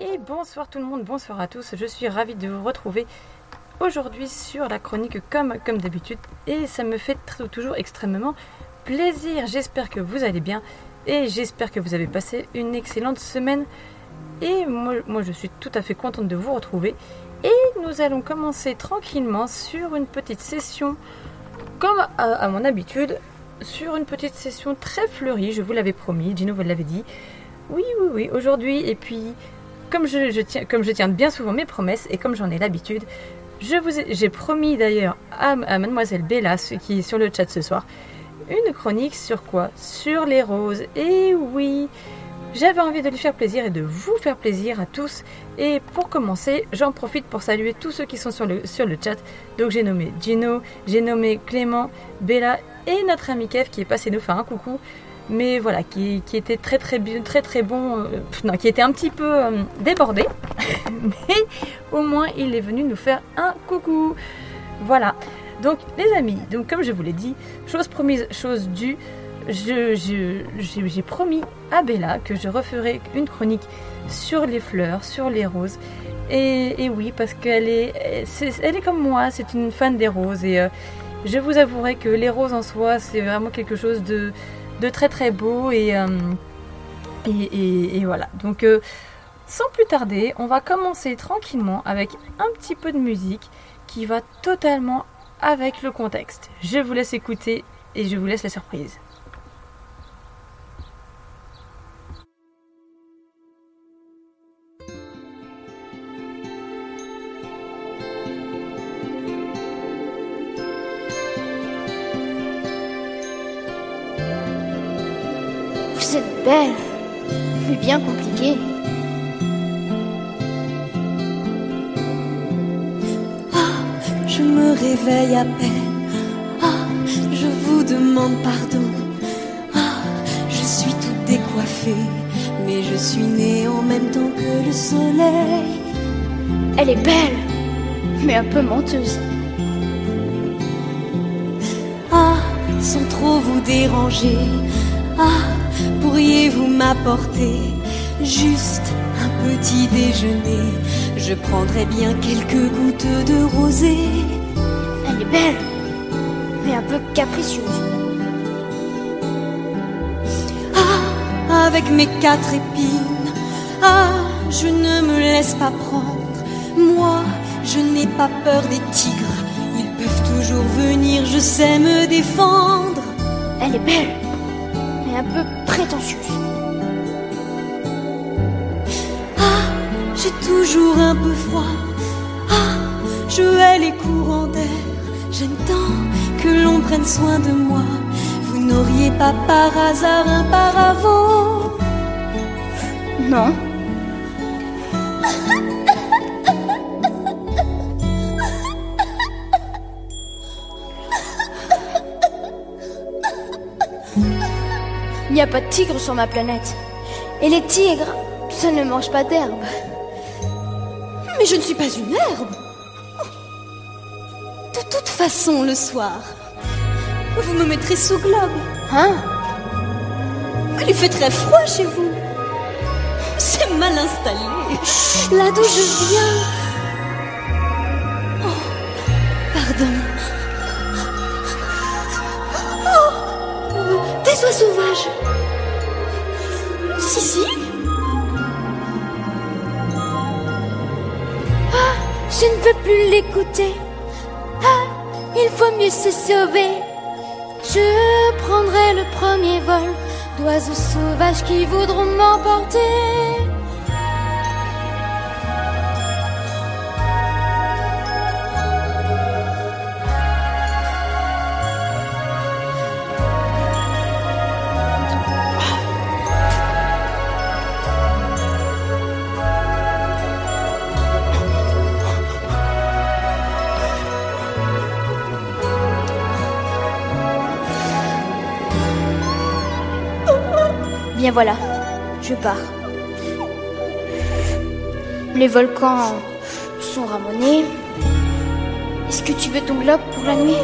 Et bonsoir tout le monde, bonsoir à tous, je suis ravie de vous retrouver aujourd'hui sur la chronique comme d'habitude et ça me fait toujours extrêmement plaisir. J'espère que vous allez bien et j'espère que vous avez passé une excellente semaine et moi je suis tout à fait contente de vous retrouver et nous allons commencer tranquillement sur une petite session comme à mon habitude, sur une petite session très fleurie, je vous l'avais promis, Gino vous l'avait dit, oui aujourd'hui et puis... Comme je tiens bien souvent mes promesses et comme j'en ai l'habitude, j'ai promis d'ailleurs à mademoiselle Bella, qui est sur le chat ce soir, une chronique sur quoi ? Sur les roses. Et oui, j'avais envie de lui faire plaisir et de vous faire plaisir à tous. Et pour commencer, j'en profite pour saluer tous ceux qui sont sur le chat. Donc j'ai nommé Gino, j'ai nommé Clément, Bella et notre ami Kev qui est passé nous faire un coucou. Mais voilà, qui était très bon, qui était un petit peu débordé, mais au moins il est venu nous faire un coucou. Voilà, donc les amis, comme je vous l'ai dit, chose promise, chose due, j'ai promis à Bella que je referai une chronique sur les fleurs, sur les roses. Et oui, parce qu'elle est comme moi, c'est une fan des roses et je vous avouerai que les roses en soi, c'est vraiment quelque chose de très très beau et voilà. Donc sans plus tarder, on va commencer tranquillement avec un petit peu de musique qui va totalement avec le contexte. Je vous laisse écouter et je vous laisse la surprise. Vous êtes belle, mais bien compliquée. Ah, je me réveille à peine. Ah, je vous demande pardon. Ah, je suis toute décoiffée, mais je suis née en même temps que le soleil. Elle est belle, mais un peu menteuse. Ah, sans trop vous déranger. Ah, pourriez-vous m'apporter juste un petit déjeuner? Je prendrais bien quelques gouttes de rosée. Elle est belle, mais un peu capricieuse. Ah, avec mes 4 épines, ah, je ne me laisse pas prendre. Moi, je n'ai pas peur des tigres. Ils peuvent toujours venir, je sais me défendre. Elle est belle, mais un peu prétentieuse. Ah, j'ai toujours un peu froid. Ah, je hais les courants d'air. J'aime tant que l'on prenne soin de moi. Vous n'auriez pas par hasard un paravent? Non. Il n'y a pas de tigre sur ma planète. Et les tigres, ça ne mange pas d'herbe. Mais je ne suis pas une herbe. De toute façon, le soir, vous me mettrez sous globe. Hein? Il fait très froid chez vous. C'est mal installé. Chut, là d'où je viens. Oh, pardon. Des oies sauvages. Si. Ah, je ne veux plus l'écouter. Ah, il vaut mieux se sauver. Je prendrai le premier vol d'oiseaux sauvages qui voudront m'emporter. Bien voilà, je pars. Les volcans sont ramonés. Est-ce que tu veux ton globe pour la nuit?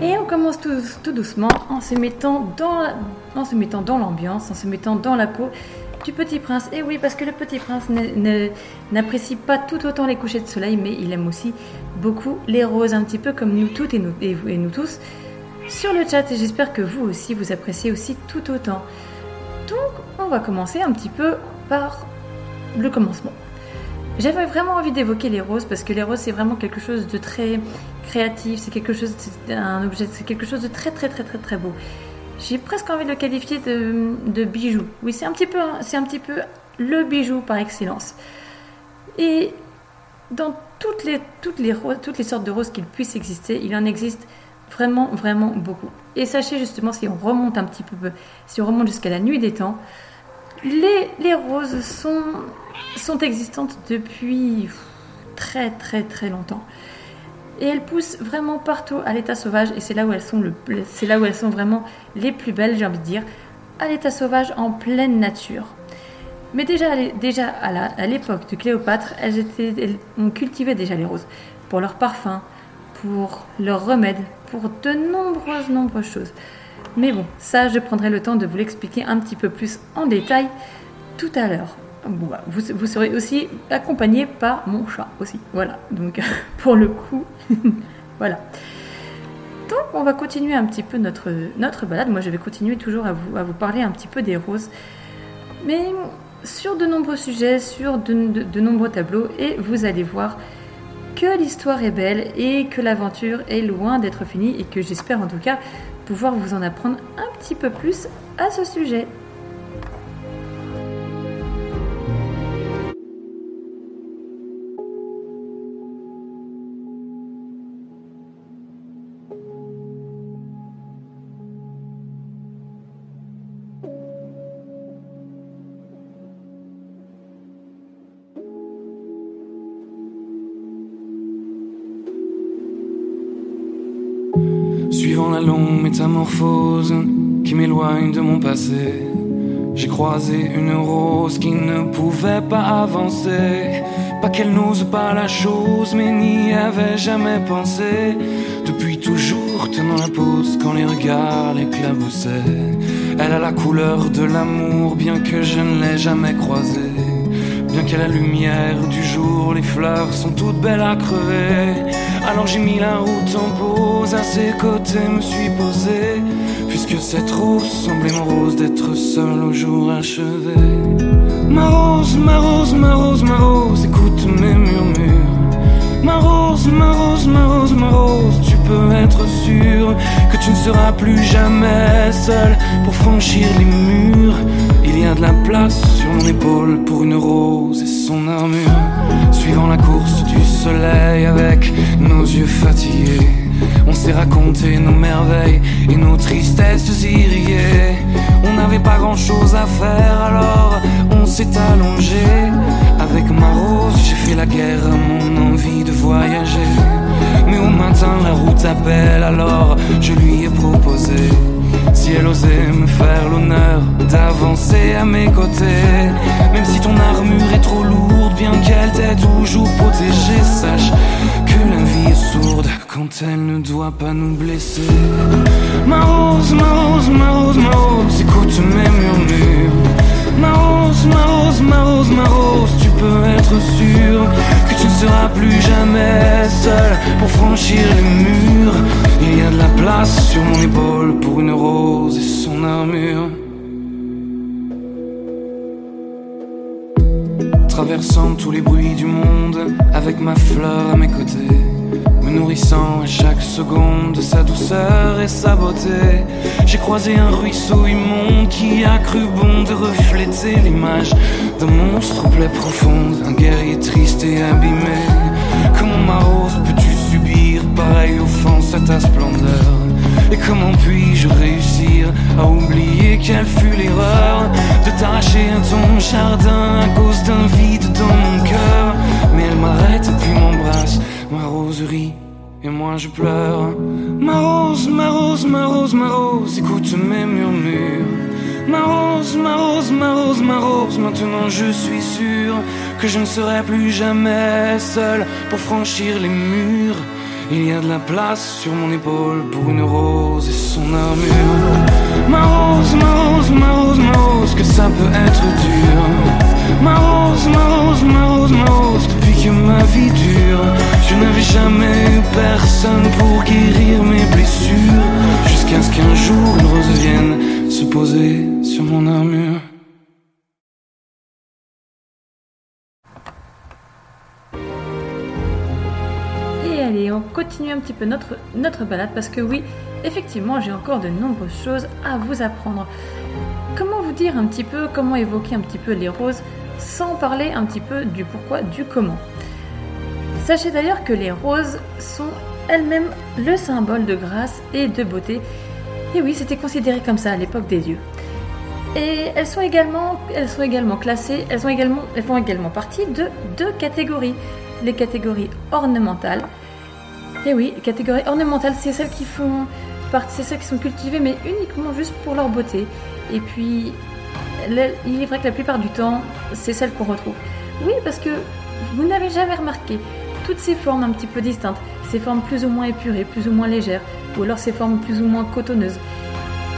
Et on commence tout doucement en se mettant dans l'ambiance, en se mettant dans la peau du Petit Prince. Et oui, parce que le Petit Prince n'apprécie pas tout autant les couchers de soleil, mais il aime aussi beaucoup les roses, un petit peu comme nous toutes et nous tous sur le chat. Et j'espère que vous aussi, vous appréciez aussi tout autant. Donc, on va commencer un petit peu par le commencement. J'avais vraiment envie d'évoquer les roses parce que les roses, c'est vraiment quelque chose de très créatif, c'est quelque chose, c'est un objet, c'est quelque chose de très très très très très beau. J'ai presque envie de le qualifier de bijou. Oui, c'est un petit peu le bijou par excellence. Et dans toutes les sortes de roses qu'il puisse exister, il en existe vraiment vraiment beaucoup. Et sachez justement, si on remonte un petit peu, si on remonte jusqu'à la nuit des temps, les roses sont existantes depuis très très très longtemps et elles poussent vraiment partout à l'état sauvage, et c'est là où elles sont vraiment les plus belles, j'ai envie de dire, à l'état sauvage, en pleine nature. Mais déjà à l'époque de Cléopâtre, on cultivait déjà les roses pour leur parfum, pour leurs remèdes, pour de nombreuses choses. Mais bon, ça, je prendrai le temps de vous l'expliquer un petit peu plus en détail tout à l'heure. Bon, vous serez aussi accompagné par mon chat aussi. Voilà, donc pour le coup, voilà. Donc, on va continuer un petit peu notre balade. Moi, je vais continuer toujours à vous parler un petit peu des roses. Mais sur de nombreux sujets, sur de nombreux tableaux. Et vous allez voir que l'histoire est belle et que l'aventure est loin d'être finie. Et que j'espère en tout cas pouvoir vous en apprendre un petit peu plus à ce sujet. Suivant la longue métamorphose qui m'éloigne de mon passé, j'ai croisé une rose qui ne pouvait pas avancer. Pas qu'elle n'ose pas la chose, mais n'y avait jamais pensé. Depuis toujours tenant la pose quand les regards l'éclaboussaient. Elle a la couleur de l'amour, bien que je ne l'ai jamais croisée. Bien qu'à la lumière du jour, les fleurs sont toutes belles à crever. Alors j'ai mis la route en pause, à ses côtés me suis posé, puisque cette rose semblait mon rose d'être seul au jour achevé. Ma rose, ma rose, ma rose, ma rose, écoute mes murmures. Ma rose, ma rose, ma rose, ma rose, tu peux être sûre que tu ne seras plus jamais seule pour franchir les murs. Il y a de la place sur mon épaule pour une rose et son armure. Suivant la course du soleil avec nos yeux fatigués, on s'est raconté nos merveilles et nos tristesses irriguées. On n'avait pas grand chose à faire, alors on s'est allongé. Avec ma rose, j'ai fait la guerre à mon envie de voyager. Mais au matin, la route appelle, alors je lui ai proposé si elle osait me faire l'honneur d'avancer à mes côtés. Même si ton armure est trop lourde, bien qu'elle t'ait toujours protégée, sache que la vie est sourde quand elle ne doit pas nous blesser. Ma rose, ma rose, ma rose, ma rose, écoute mes murmures. Ma rose, ma rose, ma rose, ma rose, tu peux être sûre que tu ne seras plus jamais seule pour franchir les murs. Il y a de la place sur mon épaule pour une rose et son armure. Traversant tous les bruits du monde avec ma fleur à mes côtés, me nourrissant à chaque seconde de sa douceur et sa beauté. J'ai croisé un ruisseau immonde qui a cru bon de refléter l'image d'un monstre plaie profonde, un guerrier triste et abîmé. Comment ma rose peux-tu subir pareille offense à ta splendeur? Et comment puis-je réussir à oublier quelle fut l'erreur de t'arracher à ton jardin à cause d'un vide dans mon cœur? Mais elle m'arrête puis m'embrasse, ma rose rit et moi je pleure. Ma rose, ma rose, ma rose, ma rose, écoute mes murmures. Ma rose, ma rose, ma rose, ma rose, maintenant je suis sûr que je ne serai plus jamais seul pour franchir les murs. Il y a de la place sur mon épaule pour une rose et son armure. Ma rose, ma rose, ma rose, ma rose, que ça peut être dur. Ma rose, ma rose, ma rose, ma rose, depuis que ma vie dure. Je n'avais jamais eu personne pour guérir mes blessures, jusqu'à ce qu'un jour une rose vienne se poser sur mon armure. Et on continue un petit peu notre balade parce que oui, effectivement, j'ai encore de nombreuses choses à vous apprendre. Comment vous dire un petit peu, comment évoquer un petit peu les roses sans parler un petit peu du pourquoi, du comment. Sachez d'ailleurs que les roses sont elles-mêmes le symbole de grâce et de beauté. Et oui, c'était considéré comme ça à l'époque des dieux. Et elles sont également classées, elles font également partie de deux catégories. Les catégories ornementales. Et oui, les catégories ornementales, c'est celles qui font partie, c'est celles qui sont cultivées, mais uniquement juste pour leur beauté. Et puis, il est vrai que la plupart du temps, c'est celles qu'on retrouve. Oui, parce que vous n'avez jamais remarqué toutes ces formes un petit peu distinctes, ces formes plus ou moins épurées, plus ou moins légères, ou alors ces formes plus ou moins cotonneuses.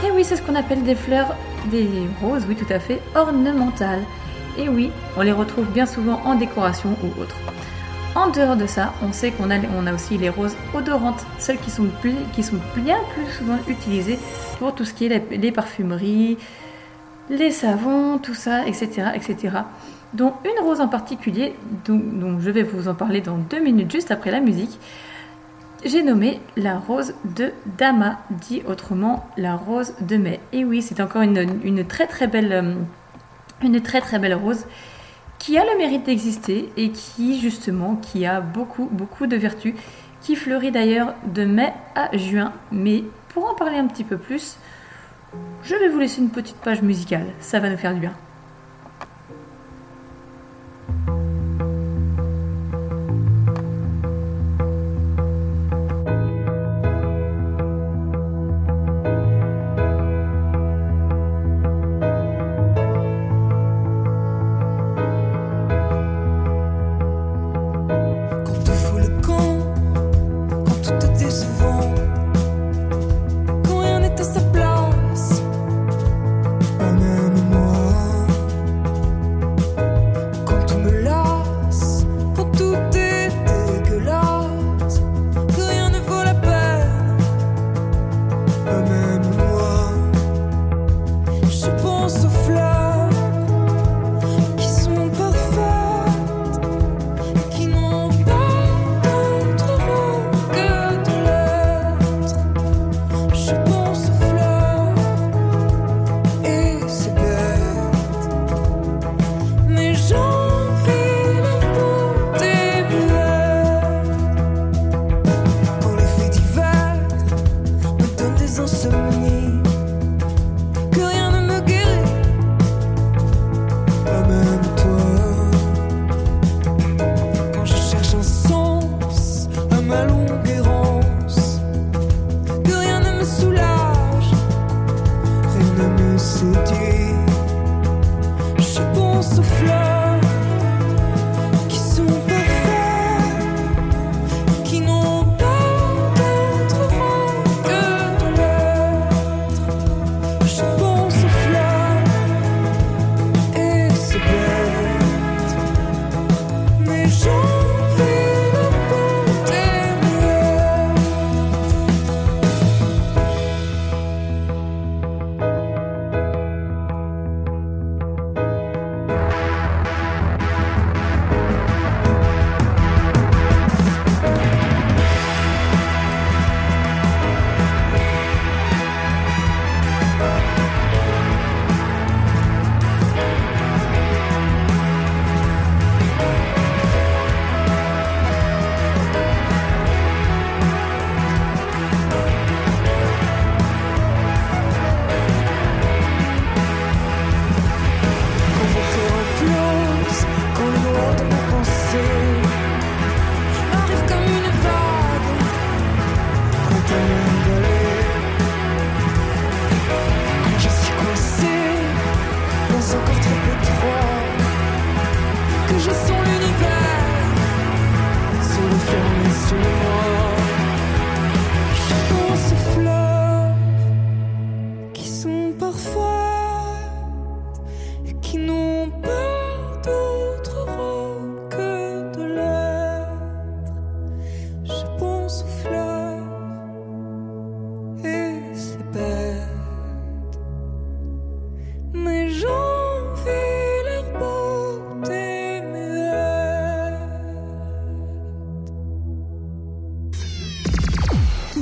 Et oui, c'est ce qu'on appelle des fleurs, des roses, oui, tout à fait, ornementales. Et oui, on les retrouve bien souvent en décoration ou autre. En dehors de ça, on sait qu'on a aussi les roses odorantes, celles qui sont bien plus souvent utilisées pour tout ce qui est les parfumeries, les savons, tout ça, etc., etc. Dont une rose en particulier, dont je vais vous en parler dans 2 minutes juste après la musique, j'ai nommé la rose de Dama, dit autrement la rose de mai. Et oui, c'est encore une très très belle rose, qui a le mérite d'exister et qui a beaucoup, beaucoup de vertus, qui fleurit d'ailleurs de mai à juin. Mais pour en parler un petit peu plus, je vais vous laisser une petite page musicale, ça va nous faire du bien. Quand rien n'est à sa place, en un moment,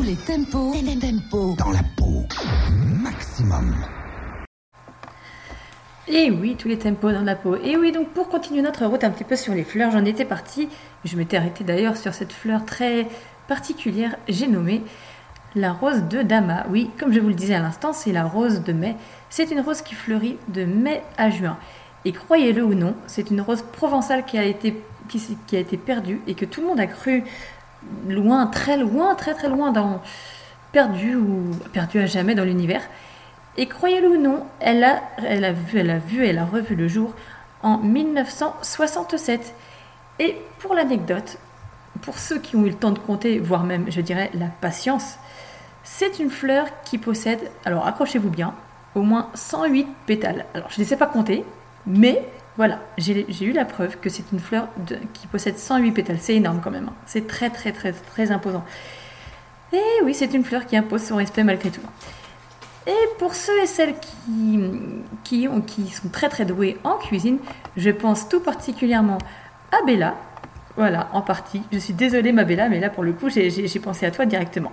les tempos dans la peau maximum. Et oui, tous les tempos dans la peau. Et oui, donc pour continuer notre route un petit peu sur les fleurs, j'en étais partie. Je m'étais arrêtée d'ailleurs sur cette fleur très particulière. J'ai nommé la rose de Dama. Oui, comme je vous le disais à l'instant, c'est la rose de mai. C'est une rose qui fleurit de mai à juin. Et croyez-le ou non, c'est une rose provençale qui a été perdue et que tout le monde a cru loin, très loin, perdue ou perdue à jamais dans l'univers. Et croyez-le ou non, elle a revu le jour en 1967. Et pour l'anecdote, pour ceux qui ont eu le temps de compter, voire même, je dirais, la patience, c'est une fleur qui possède, alors accrochez-vous bien, au moins 108 pétales. Alors, je ne sais pas compter, mais voilà, j'ai eu la preuve que c'est une fleur qui possède 108 pétales. C'est énorme quand même, hein. C'est très, très, très, très imposant. Et oui, c'est une fleur qui impose son respect malgré tout. Et pour ceux et celles qui sont très, très doués en cuisine, je pense tout particulièrement à Bella. Voilà, en partie. Je suis désolée, ma Bella, mais là, pour le coup, j'ai pensé à toi directement.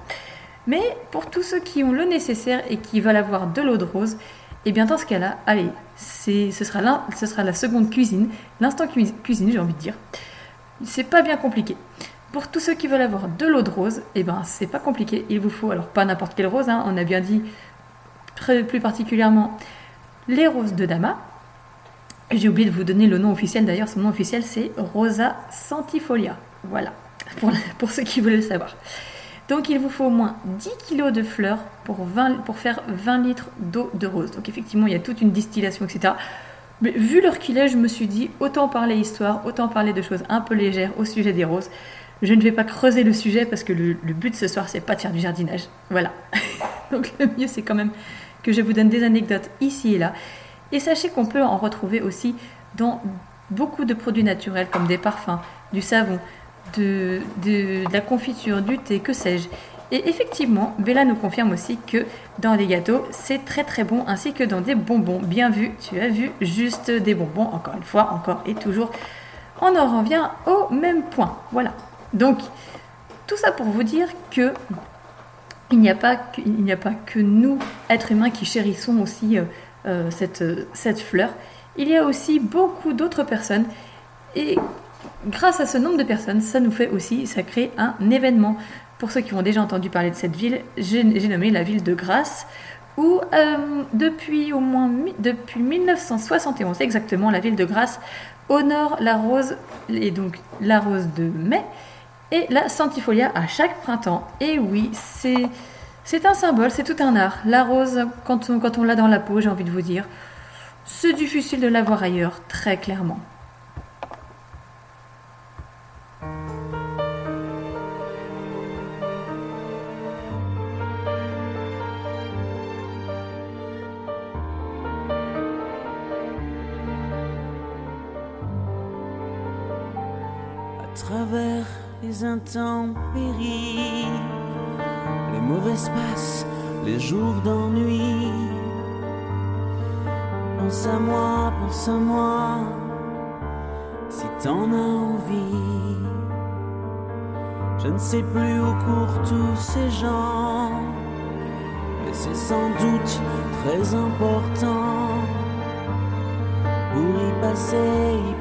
Mais pour tous ceux qui ont le nécessaire et qui veulent avoir de l'eau de rose, eh bien, dans ce cas-là, allez, ce sera la seconde cuisine, l'instant cuisine, j'ai envie de dire. C'est pas bien compliqué. Pour tous ceux qui veulent avoir de l'eau de rose, eh bien, c'est pas compliqué. Il vous faut, alors pas n'importe quelle rose, hein, on a bien dit plus particulièrement les roses de Dama. J'ai oublié de vous donner le nom officiel, d'ailleurs, son nom officiel, c'est Rosa Centifolia. Voilà, pour ceux qui veulent le savoir. Donc, il vous faut au moins 10 kg de fleurs pour faire 20 litres d'eau de rose. Donc, effectivement, il y a toute une distillation, etc. Mais vu l'heure qu'il est, je me suis dit, autant parler histoire, autant parler de choses un peu légères au sujet des roses. Je ne vais pas creuser le sujet parce que le but ce soir, c'est pas de faire du jardinage. Voilà. Donc, le mieux, c'est quand même que je vous donne des anecdotes ici et là. Et sachez qu'on peut en retrouver aussi dans beaucoup de produits naturels comme des parfums, du savon, de la confiture, du thé, que sais-je. Et effectivement, Bella nous confirme aussi que dans les gâteaux, c'est très très bon, ainsi que dans des bonbons. Bien vu, tu as vu, juste des bonbons, encore une fois, encore et toujours. On en revient au même point. Voilà. Donc, tout ça pour vous dire que il n'y a pas que nous, êtres humains, qui chérissons aussi cette fleur. Il y a aussi beaucoup d'autres personnes et grâce à ce nombre de personnes, ça crée un événement. Pour ceux qui ont déjà entendu parler de cette ville, j'ai nommé la ville de Grasse où depuis 1971 exactement, la ville de Grasse honore la rose et donc la rose de mai et la centifolia à chaque printemps. Et oui, c'est un symbole, c'est tout un art. La rose, quand on l'a dans la peau, j'ai envie de vous dire, c'est difficile de la voir ailleurs, très clairement. À travers les intempéries, les mauvais passes, les jours d'ennui. Pense à moi, si t'en as envie. Je ne sais plus où courent tous ces gens, mais c'est sans doute très important. Pour y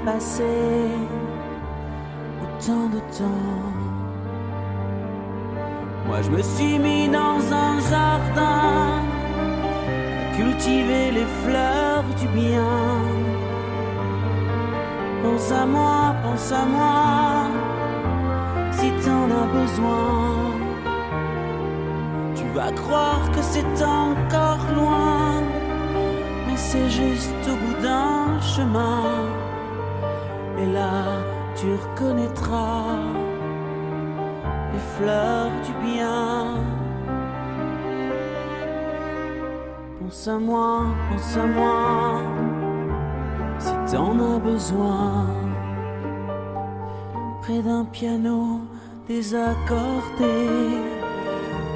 passer autant de temps. Moi je me suis mis dans un jardin à cultiver les fleurs du bien. Pense à moi, si t'en as besoin. Tu vas croire que c'est encore loin, mais c'est juste au bout d'un chemin. Et là tu reconnaîtras les fleurs du bien. Pense à moi, si t'en as besoin. Près d'un piano désaccordé,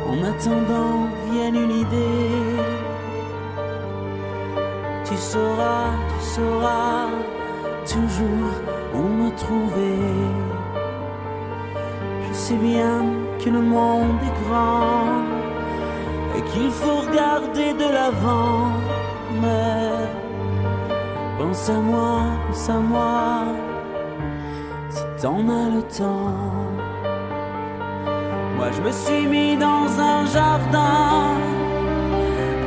en attendant vienne une idée. Tu sauras toujours où me trouver. Je sais bien que le monde est grand et qu'il faut regarder de l'avant, mais pense à moi, pense à moi, si t'en as le temps. Moi je me suis mis dans un jardin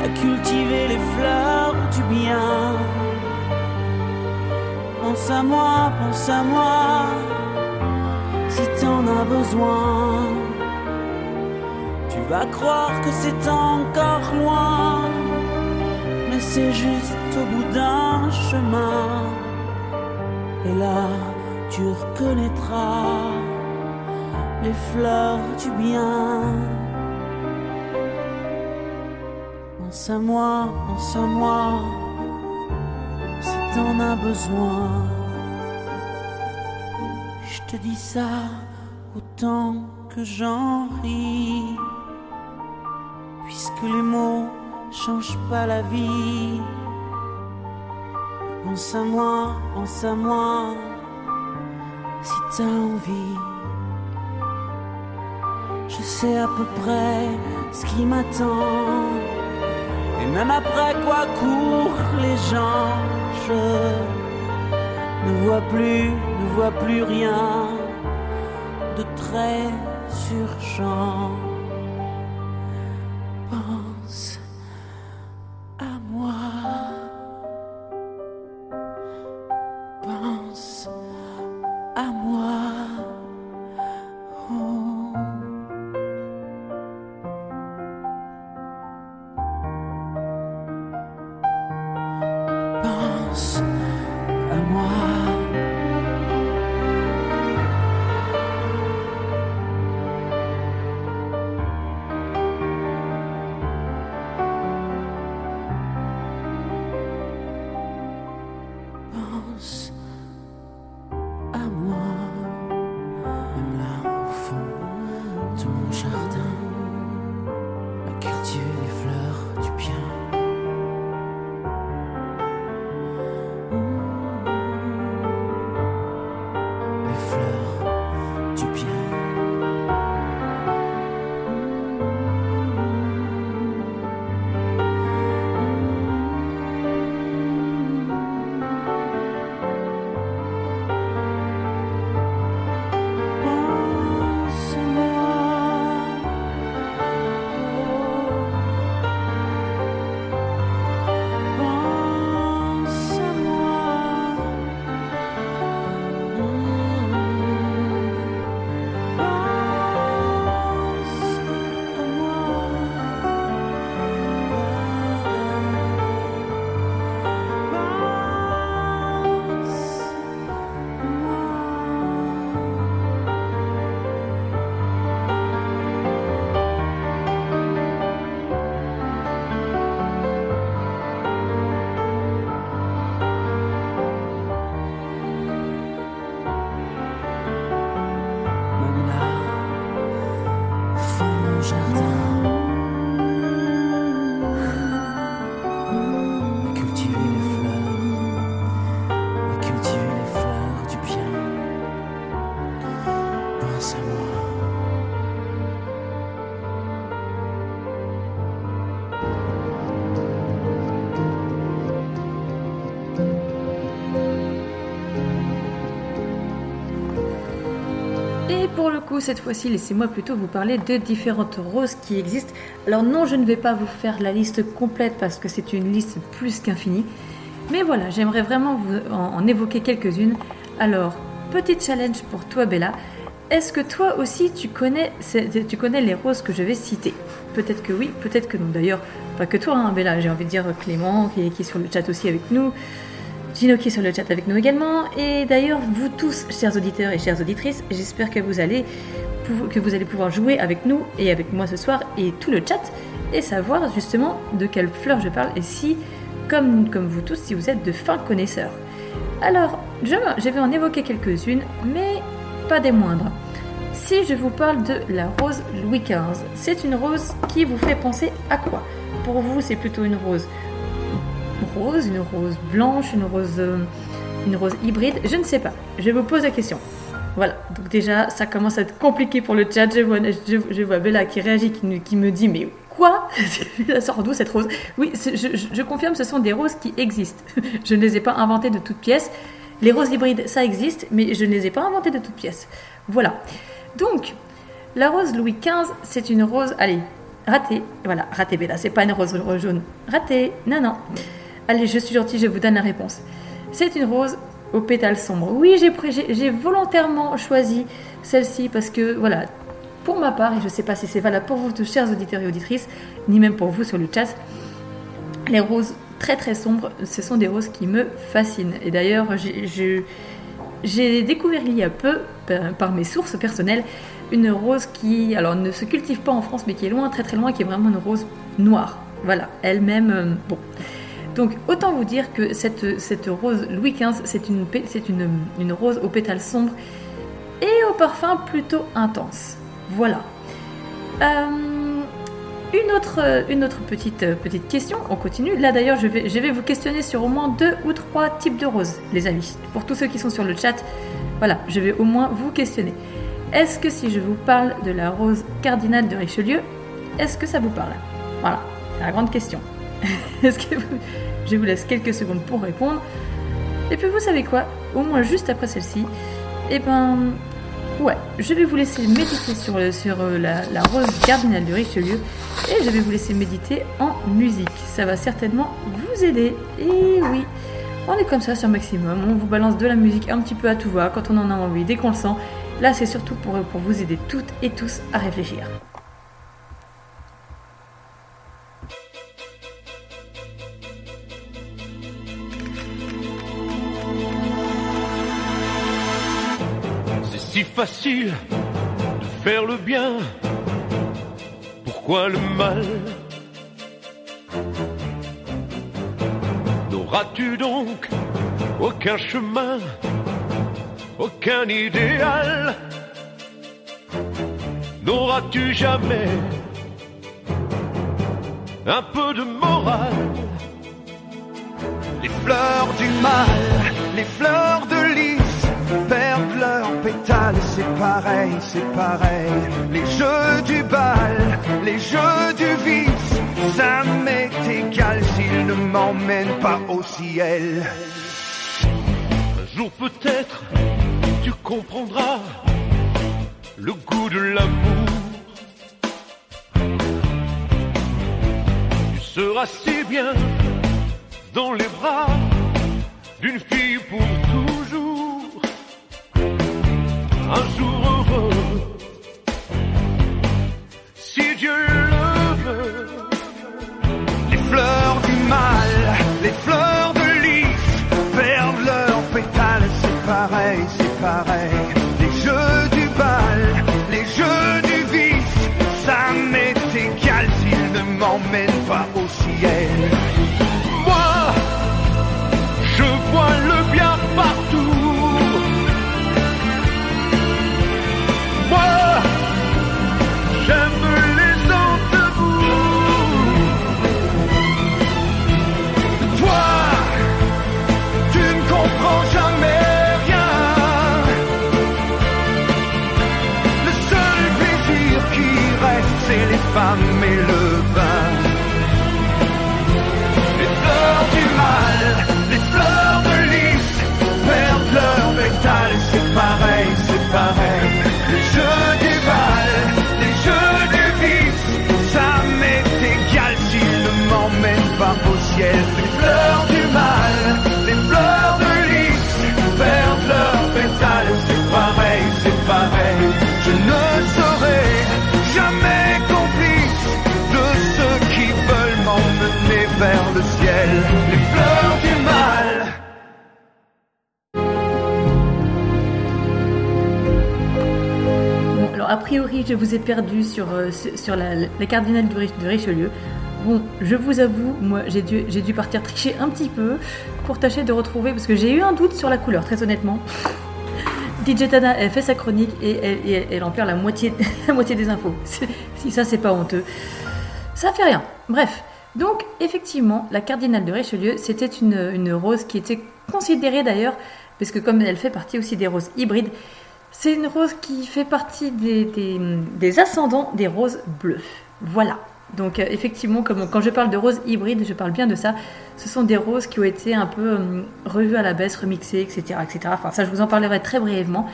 à cultiver les fleurs du bien. Pense à moi, si t'en as besoin. Tu vas croire que c'est encore loin, mais c'est juste au bout d'un chemin. Et là, tu reconnaîtras les fleurs du bien. Pense à moi, pense à moi, si t'en as besoin. Je te dis ça autant que j'en ris, puisque les mots changent pas la vie. Pense à moi, si t'as envie. Je sais à peu près ce qui m'attend, et même après quoi courent les gens, je ne vois plus rien de très urgent. Pense à moi, pense à moi. Oh. Pense à moi. Cette fois-ci, laissez-moi plutôt vous parler de différentes roses qui existent. Alors non, je ne vais pas vous faire la liste complète parce que c'est une liste plus qu'infinie. Mais voilà, j'aimerais vraiment vous en évoquer quelques-unes. Alors, petit challenge pour toi Bella. Est-ce que toi aussi tu connais les roses que je vais citer? Peut-être que oui, peut-être que non. D'ailleurs, pas que toi hein, Bella, j'ai envie de dire Clément qui est sur le chat aussi avec nous. Gino qui est sur le chat avec nous également, et d'ailleurs vous tous, chers auditeurs et chères auditrices, j'espère que vous allez pouvoir jouer avec nous et avec moi ce soir et tout le chat et savoir justement de quelle fleur je parle et si, comme vous tous, si vous êtes de fins connaisseurs. Alors, je vais en évoquer quelques-unes, mais pas des moindres. Si je vous parle de la rose Louis XV, c'est une rose qui vous fait penser à quoi? Pour vous, c'est plutôt une rose, une rose blanche, une rose hybride, je ne sais pas. Je vous pose la question. Voilà, donc déjà, ça commence à être compliqué pour le chat. Je vois Bella qui réagit, qui me dit « Mais quoi ? Ça sort d'où cette rose ?» Oui, je confirme, ce sont des roses qui existent. Je ne les ai pas inventées de toutes pièces. Les roses hybrides, ça existe, mais je ne les ai pas inventées de toutes pièces. Voilà. Donc, la rose Louis XV, c'est une rose... Allez, ratée. Voilà, ratée Bella, c'est pas une rose jaune. Ratée, non, non. Allez, je suis gentille, je vous donne la réponse. C'est une rose... aux pétales sombres. Oui, j'ai volontairement choisi celle-ci parce que, voilà, pour ma part, et je ne sais pas si c'est valable pour vous, de chers auditeurs et auditrices, ni même pour vous sur le chat, les roses très très sombres, ce sont des roses qui me fascinent. Et d'ailleurs, j'ai découvert il y a peu, par mes sources personnelles, une rose qui, alors, ne se cultive pas en France, mais qui est loin, très très loin, qui est vraiment une rose noire. Voilà, elle-même, bon... Donc, autant vous dire que cette rose Louis XV, c'est une rose aux pétales sombres et au parfum plutôt intense. Voilà. Une autre petite question, on continue. Là, d'ailleurs, je vais vous questionner sur au moins 2 ou 3 types de roses, les amis. Pour tous ceux qui sont sur le chat, voilà, je vais au moins vous questionner. Est-ce que si je vous parle de la rose cardinale de Richelieu, est-ce que ça vous parle ? Voilà, c'est la grande question. Je vous laisse quelques secondes pour répondre. Et puis vous savez quoi ? Au moins juste après celle-ci, et ben ouais, je vais vous laisser méditer sur la rose cardinale de Richelieu et je vais vous laisser méditer en musique. Ça va certainement vous aider. Et oui, on est comme ça sur Maximum. On vous balance de la musique un petit peu à tout va quand on en a envie, dès qu'on le sent. Là, c'est surtout pour vous aider toutes et tous à réfléchir. Si facile de faire le bien, pourquoi le mal? N'auras-tu donc aucun chemin, aucun idéal? N'auras-tu jamais un peu de morale? Les fleurs du mal, les fleurs de l'île perdent leurs pétales, c'est pareil, c'est pareil. Les jeux du bal, les jeux du vice, ça m'est égal s'ils ne m'emmènent pas au ciel. Un jour peut-être, tu comprendras le goût de l'amour. Tu seras si bien dans les bras d'une fille pour toujours. Un jour heureux, si Dieu le veut. Les fleurs du mal, les fleurs de lys perdent leurs pétales, c'est pareil, c'est pareil. Les jeux du bal, les jeux du vice, ça m'est égal s'ils ne m'emmènent pas au ciel. Moi, je vois le bien partout. J'aime les gens debout. Toi, tu ne comprends jamais rien. Le seul plaisir qui reste, c'est les femmes et le vin. Les fleurs du mal, les fleurs de lys perdent leur pétale, c'est pareil, c'est pareil. Les jeux du bal, au ciel, les fleurs du mal, les fleurs de lys perdent leurs pétales, c'est pareil, c'est pareil. Je ne serai jamais complice de ceux qui veulent m'emmener vers le ciel. Les fleurs du mal. Bon, alors a priori, je vous ai perdu sur la cardinale de Richelieu. Bon, je vous avoue, moi j'ai dû partir tricher un petit peu pour tâcher de retrouver, parce que j'ai eu un doute sur la couleur, très honnêtement. DJ Tana, elle fait sa chronique et elle en perd la moitié des infos. Si ça, c'est pas honteux. Ça fait rien. Bref, donc effectivement, la cardinale de Richelieu, c'était une rose qui était considérée d'ailleurs, parce que comme elle fait partie aussi des roses hybrides, C'est une rose qui fait partie des ascendants des roses bleues. Voilà. Donc effectivement, quand je parle de roses hybrides, je parle bien de ça. Ce sont des roses qui ont été un peu revues à la baisse, remixées, etc., etc. Enfin, ça, je vous en parlerai très brièvement.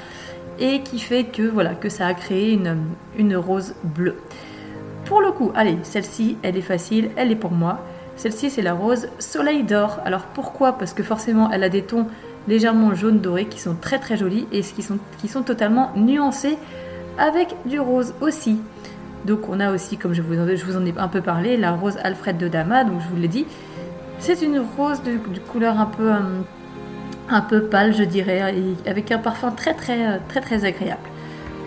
Et qui fait que, voilà, que ça a créé une rose bleue. Pour le coup, allez, celle-ci, elle est facile, elle est pour moi. Celle-ci, c'est la rose Soleil d'Or. Alors pourquoi ? Parce que forcément, elle a des tons légèrement jaune doré qui sont très très jolis et qui sont totalement nuancés avec du rose aussi. Donc on a aussi, comme je vous en ai un peu parlé, la rose Alfred de Dama, donc je vous l'ai dit. C'est une rose de couleur un peu pâle, je dirais, et avec un parfum très très très très agréable.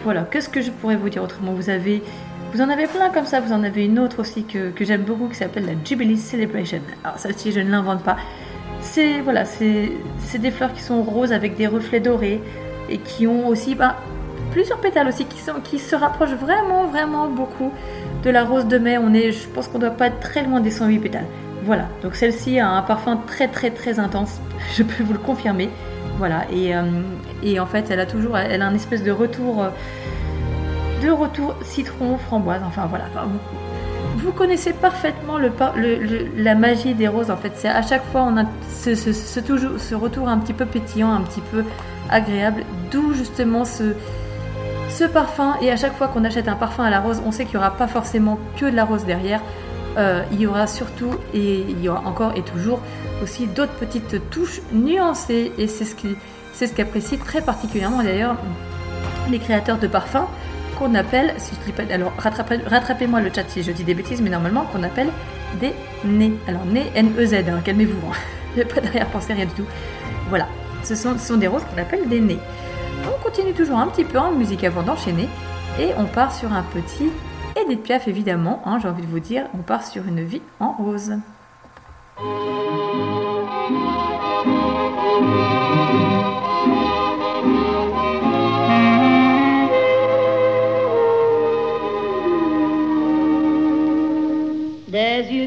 Voilà, qu'est-ce que je pourrais vous dire autrement ? Vous en avez plein comme ça, vous en avez une autre aussi que j'aime beaucoup qui s'appelle la Jubilee Celebration. Alors celle-ci, je ne l'invente pas. C'est des fleurs qui sont roses avec des reflets dorés et qui ont aussi plusieurs pétales aussi qui se rapprochent vraiment, vraiment beaucoup de la rose de mai. Je pense qu'on ne doit pas être très loin des 108 pétales. Voilà, donc celle-ci a un parfum très, très, très intense. Je peux vous le confirmer. Voilà, et en fait, elle a un espèce de retour citron, framboise, enfin voilà, Vous connaissez parfaitement la magie des roses en fait. C'est à chaque fois on a ce retour un petit peu pétillant, un petit peu agréable, d'où justement ce parfum. Et à chaque fois qu'on achète un parfum à la rose, on sait qu'il n'y aura pas forcément que de la rose derrière. Il y aura surtout et il y aura encore et toujours aussi d'autres petites touches nuancées. Et c'est ce qu'apprécie très particulièrement d'ailleurs les créateurs de parfums. Qu'on appelle, si je dis pas, alors rattrapez-moi le chat si je dis des bêtises, mais normalement qu'on appelle des nez. Alors nez, N-E-Z, hein, calmez-vous, hein. Je n'ai pas derrière-pensée, rien du tout. Voilà, ce sont des roses qu'on appelle des nez. On continue toujours un petit peu en musique avant d'enchaîner, et on part sur un petit Edith Piaf évidemment, hein, j'ai envie de vous dire, on part sur une vie en rose. Des yeux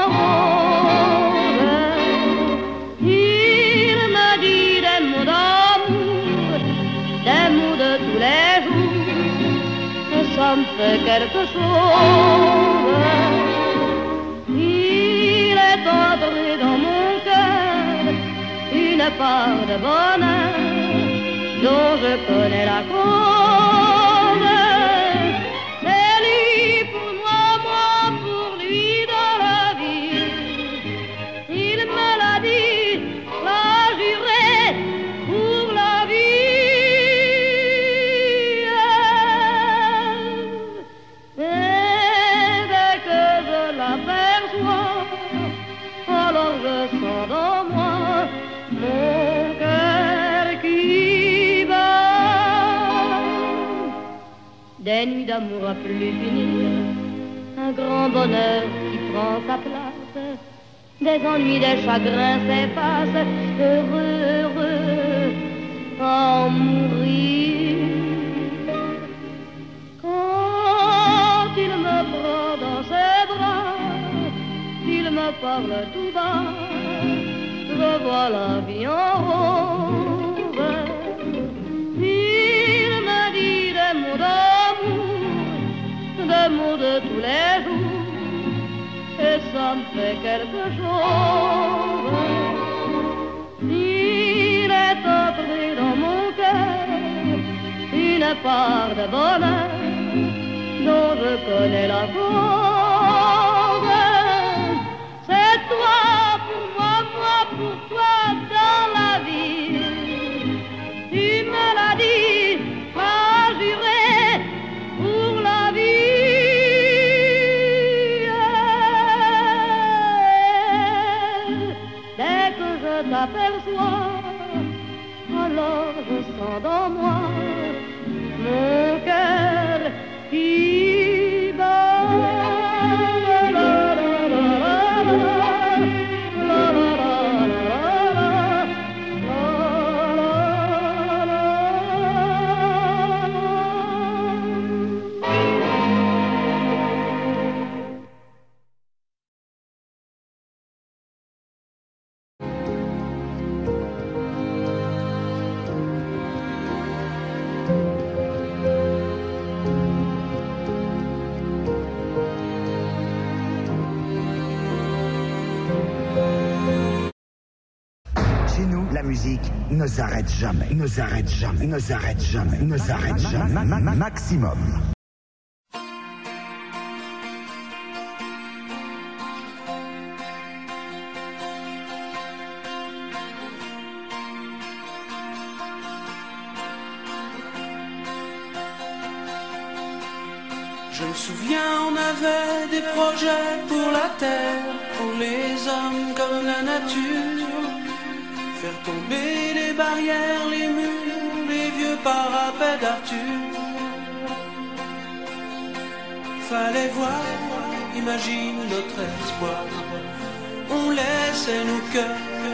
rose. Il me dit des mots de tous les jours, ça me fait quelque chose. Il est entré dans mon cœur une part de bonheur dont je connais la cause. C'est lui pour moi, moi pour lui dans la vie. Il me l'a dit, l'a juré pour la vie. Des nuits d'amour à plus finir, un grand bonheur qui prend sa place, des ennuis, des chagrins s'effacent, heureux, heureux, à en mourir. Quand il me prend dans ses bras, il me parle tout bas, je vois la vie en rose. Il me dit des mots d'amour, des mots de tous les jours, et ça me fait quelque chose. Il est entré dans mon cœur une part de bonheur dont je connais la cause. C'est toi pour moi, moi pour toi dans la vie. Tu me l'as dit, m'as juré pour la vie. T'aperçois, alors je sens dans moi mon cœur qui bat. la musique ne s'arrête jamais, ne s'arrête jamais, ne s'arrête jamais, ne s'arrête jamais, maximum. Je me souviens, on avait des projets pour la terre, pour les hommes comme la nature. Faire tomber les barrières, les murs, les vieux parapets d'Arthur. Fallait voir, imagine notre espoir. On laissait nos cœurs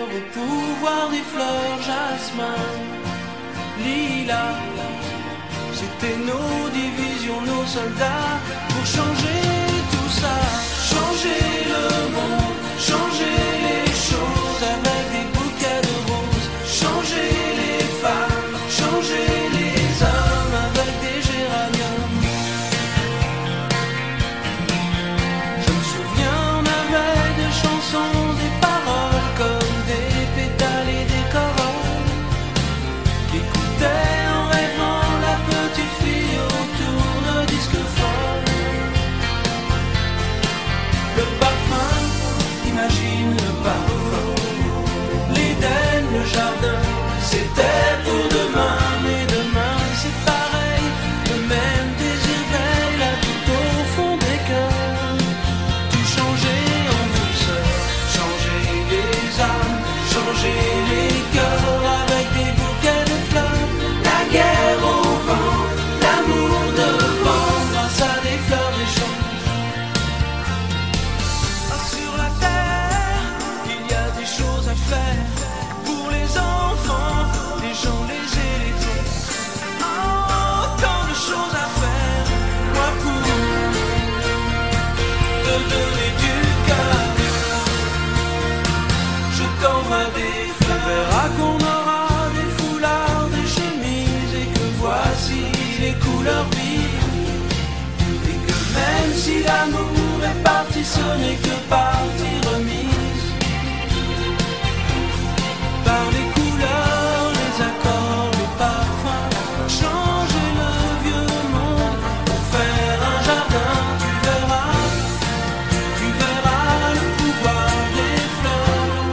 au pouvoir des fleurs jasmin, lilas. C'était nos divisions, nos soldats, pour changer tout ça. Changer le monde, changer les choses avec des bouquets de roses. Changer les femmes, changer les hommes avec des géraniums. Je me souviens, on avait des chansons, des paroles comme des pétales et des corolles qui coûtaient. Imagine le parfum, l'Éden, le jardin, c'était pour demain. Mais demain c'est pareil, le même désir veille là tout au fond des cœurs. Tout changer en douceur, changer les âmes, changer les cœurs avec des bouquets de fleurs. La guerre au vent, l'amour devant, grâce à des fleurs d'échange. Pour les enfants, les gens, les éléphants, oh, tant de choses à faire. Moi pour te donner du cœur, je t'envoie des fleurs. On verra qu'on aura des foulards, des chemises, et que voici les couleurs vives. Et que même si l'amour est parti, ce n'est que partie remise. Par les couleurs, les accords, les parfums, changer le vieux monde pour faire un jardin. Tu verras le pouvoir des fleurs.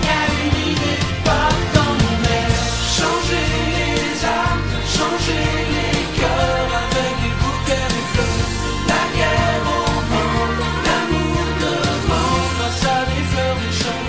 Il y a une idée pas dans mon air. Changer les âmes, changer les cœurs avec des bouquets de fleurs. La guerre au vent, l'amour devant, grâce à des fleurs des champs.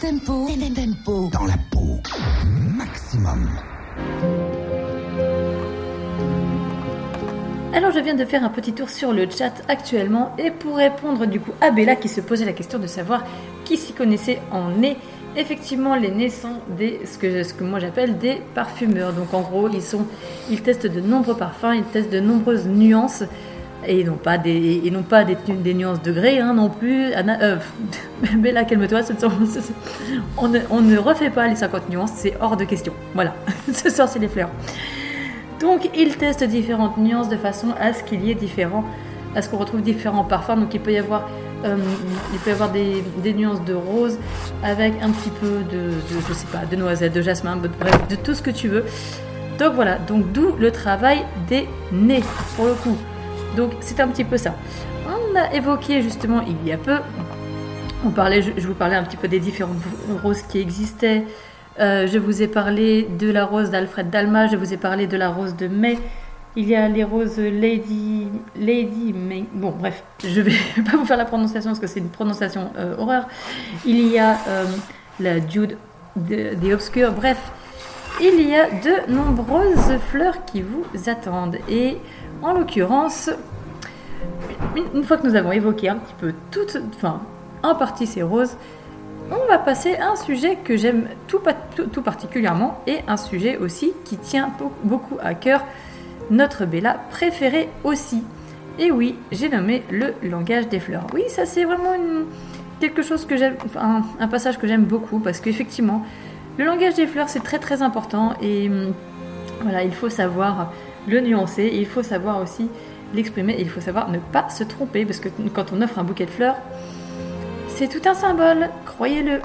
Tempo, tempo dans la peau, maximum. Alors je viens de faire un petit tour sur le chat actuellement et pour répondre du coup à Bella qui se posait la question de savoir qui s'y connaissait en nez. Effectivement, les nez sont ce que moi j'appelle des parfumeurs. Donc en gros, ils testent de nombreux parfums, ils testent de nombreuses nuances. Et non pas des nuances de gré hein, non plus. Bella, calme-toi, on ne refait pas les 50 nuances, c'est hors de question. Voilà, ce soir c'est les fleurs. Donc ils testent différentes nuances de façon à ce qu'il y ait à ce qu'on retrouve différents parfums. Donc il peut y avoir des nuances de rose avec un petit peu de je sais pas, de noisette, de jasmin, bref, de tout ce que tu veux. Donc voilà, donc d'où le travail des nez pour le coup. Donc c'est un petit peu ça. On a évoqué justement il y a peu, je vous parlais un petit peu des différentes roses qui existaient. Je vous ai parlé de la rose d'Alfred Dalma, je vous ai parlé de la rose de mai. Il y a les roses Lady May. Bon bref, je vais pas vous faire la prononciation parce que c'est une prononciation horreur. Il y a la Dude des Obscurs. Bref, il y a de nombreuses fleurs qui vous attendent et en l'occurrence, une fois que nous avons évoqué un petit peu en partie ces roses, on va passer à un sujet que j'aime tout particulièrement et un sujet aussi qui tient beaucoup à cœur, notre Bella préférée aussi. Et oui, j'ai nommé le langage des fleurs. Oui, ça c'est vraiment quelque chose que j'aime, un passage que j'aime beaucoup parce qu'effectivement, le langage des fleurs c'est très très important et voilà, il faut savoir le nuancer, et il faut savoir aussi l'exprimer et il faut savoir ne pas se tromper parce que quand on offre un bouquet de fleurs, c'est tout un symbole, croyez-le.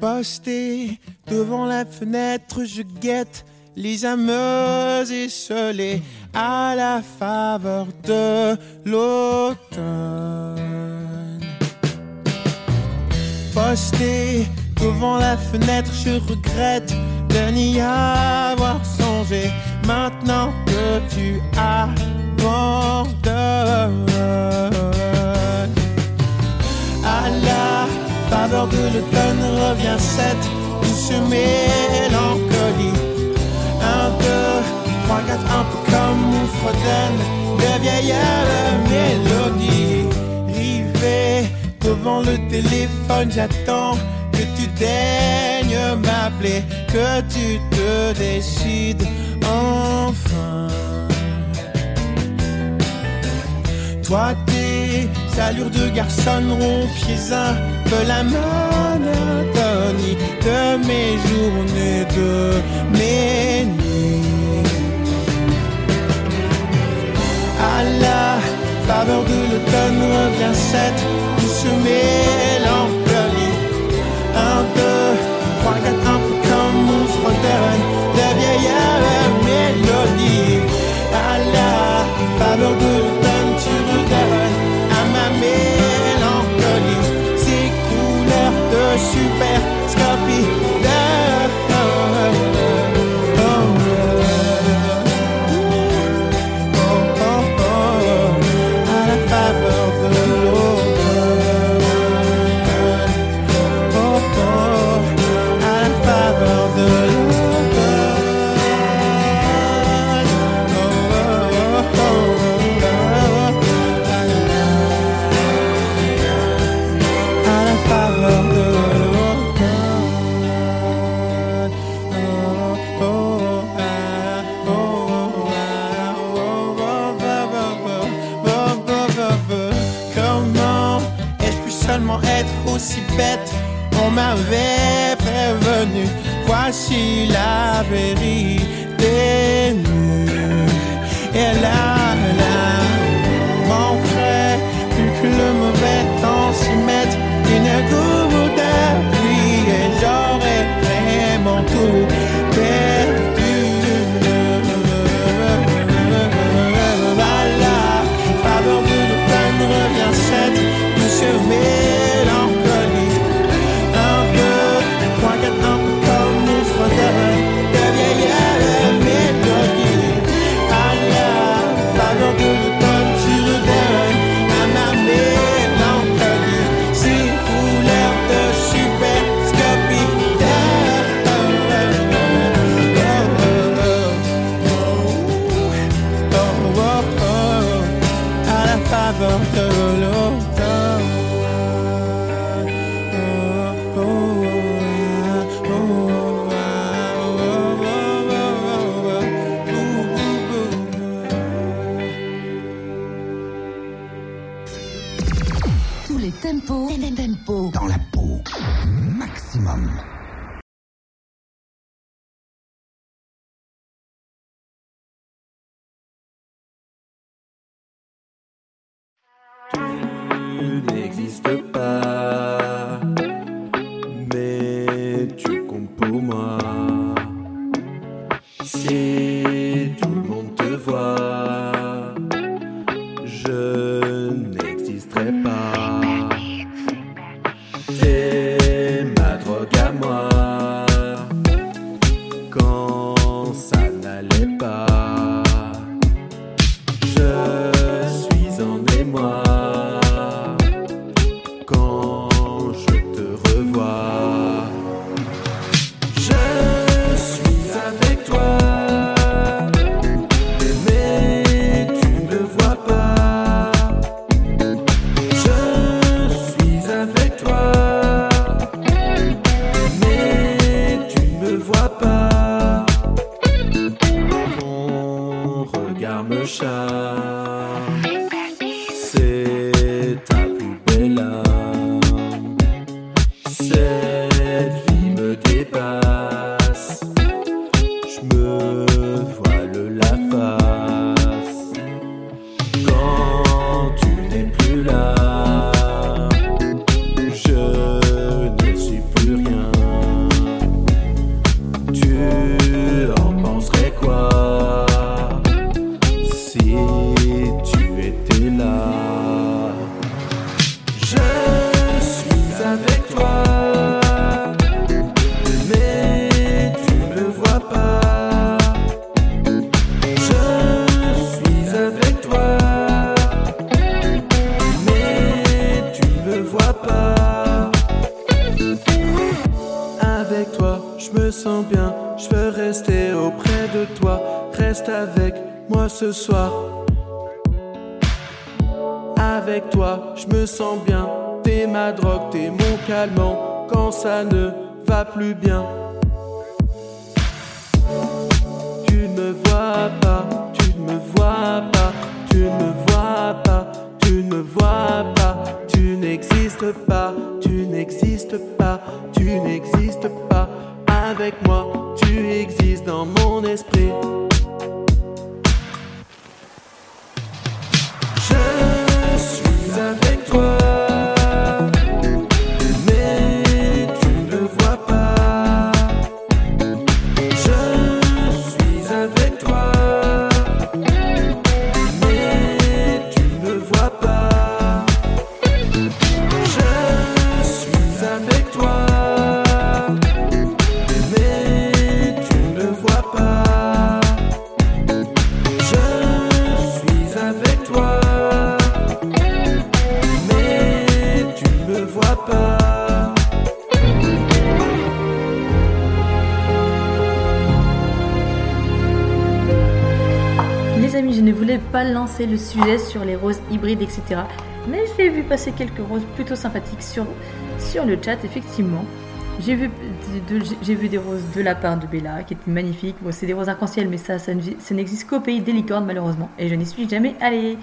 postée. Devant la fenêtre, je guette les ameuses esselées à la faveur de l'automne. Postée devant la fenêtre, je regrette de n'y avoir songé. Maintenant que tu abandonnes, à la faveur de l'automne revient cette douce mélancolie. 1, 2, 3, 4, un peu comme une fredonne de vieille mélodie. Rivé devant le téléphone, j'attends que tu daignes m'appeler, que tu te décides enfin. Toi tes allures de garçon rompiez un peu la monotonie de mes journées, de mes nuits. À la faveur de l'automne revient cette douce mélancolie. 1, 2, 3, 4, un peu comme on se redonne de vieille mélodie. À la faveur de l'automne tu redonnes à ma mélancolie ces couleurs de super scopie. On m'avait prévenu, voici la vérité nue. Et là, manquerait plus que le mauvais temps s'y mette une goutte de pluie et j'aurais vraiment tout perdu. À la faveur de l'automne revient cette douce mélancolie. 1, 2, 3, 4, un peu comme une fredonne de vieille mélodie. À la faveur de l'automne, tu redonnes à ma mélancolie ces couleurs de super scopie. À la faveur de l'automne. Tempo dans la peau maximum. Tu n'existes pas, mais tu comptes pour moi. Si tout le monde te voit, je n'existerai pas. Je ne suis plus rien. on penserait quoi si tu étais là? Je suis avec toi, mais tu me vois pas. Je suis avec toi, mais tu me vois pas. Avec toi, je me sens bien. Je veux rester auprès de toi, reste avec moi ce soir. Avec toi, je me sens bien. T'es ma drogue, t'es mon calmant quand ça ne va plus bien. Tu ne me vois pas, tu ne me vois pas, tu ne me vois pas, tu ne me vois pas. Tu n'existes pas, tu n'existes pas, tu n'existes pas. Avec moi, tu existes dans mon esprit. Je suis avec toi, mais tu ne me vois pas. Je suis avec toi, mais tu ne me vois pas. Je suis avec toi, pas lancer le sujet sur les roses hybrides, etc. Mais j'ai vu passer quelques roses plutôt sympathiques sur le chat, effectivement. J'ai vu des roses de la part de Bella, qui étaient magnifiques. Bon, c'est des roses arc-en-ciel, mais ça n'existe qu'au pays des licornes, malheureusement. Et je n'y suis jamais allée.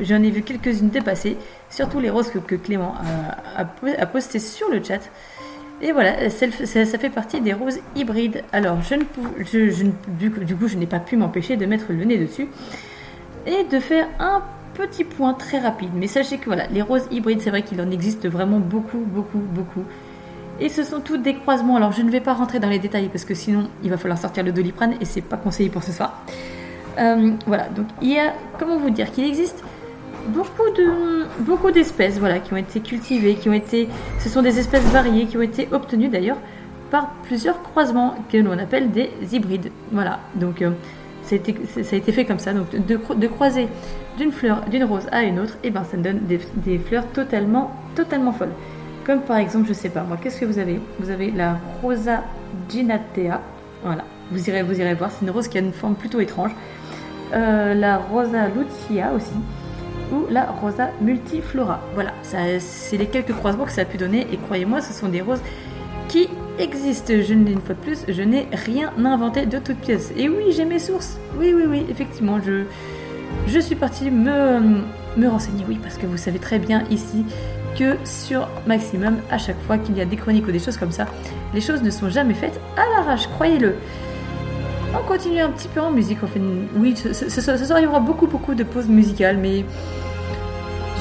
J'en ai vu quelques-unes dépasser, surtout les roses que Clément a postées sur le chat. Et voilà, ça fait partie des roses hybrides. Alors, du coup, je n'ai pas pu m'empêcher de mettre le nez dessus et de faire un petit point très rapide. Mais sachez que voilà, les roses hybrides, c'est vrai qu'il en existe vraiment beaucoup, beaucoup, beaucoup. Et ce sont tous des croisements. Alors je ne vais pas rentrer dans les détails parce que sinon il va falloir sortir le Doliprane et c'est pas conseillé pour ce soir. Voilà, donc il y a, comment vous dire, qu'il existe beaucoup d'espèces, voilà, qui ont été cultivées, ce sont des espèces variées qui ont été obtenues d'ailleurs par plusieurs croisements que l'on appelle des hybrides. Voilà, donc ça a été fait comme ça, donc de croiser d'une rose à une autre, et ben ça donne des fleurs totalement folles. Comme par exemple, je sais pas moi, qu'est-ce que vous avez ? Vous avez la Rosa Ginatea, voilà, vous irez voir, c'est une rose qui a une forme plutôt étrange. La Rosa Lucia aussi, ou la Rosa Multiflora. Voilà, c'est les quelques croisements que ça a pu donner, et croyez-moi, ce sont des roses qui existe. Je n'ai rien inventé de toute pièce. Et oui, j'ai mes sources. Oui, effectivement, je suis partie me renseigner. Oui, parce que vous savez très bien ici que sur Maximum, à chaque fois qu'il y a des chroniques ou des choses comme ça, les choses ne sont jamais faites à l'arrache, croyez-le. On continue un petit peu en musique. Oui, ce soir, il y aura beaucoup de pauses musicales, mais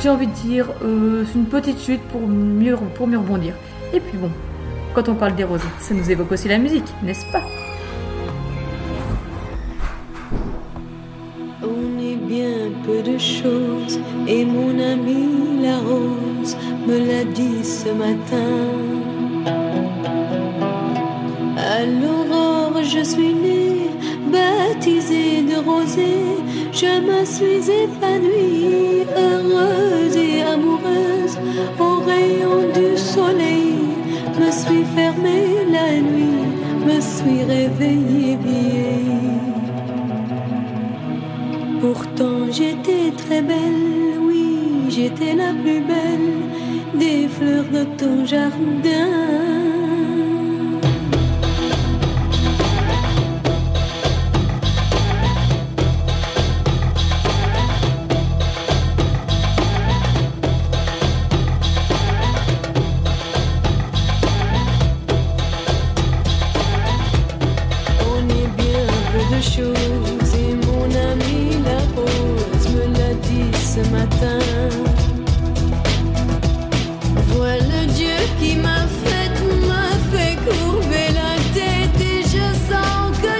j'ai envie de dire une petite chute pour mieux rebondir. Et puis bon, quand on parle des roses, ça nous évoque aussi la musique, n'est-ce pas? On est bien peu de choses, et mon amie la rose me l'a dit ce matin. À l'aurore, je suis née, baptisée de rosée, je me suis épanouie, heureuse et amoureuse, au rayon du soleil. Me suis fermée la nuit, me suis réveillée vieille. Pourtant j'étais très belle, oui, j'étais la plus belle des fleurs de ton jardin. Qui m'a fait courber la tête et je sens que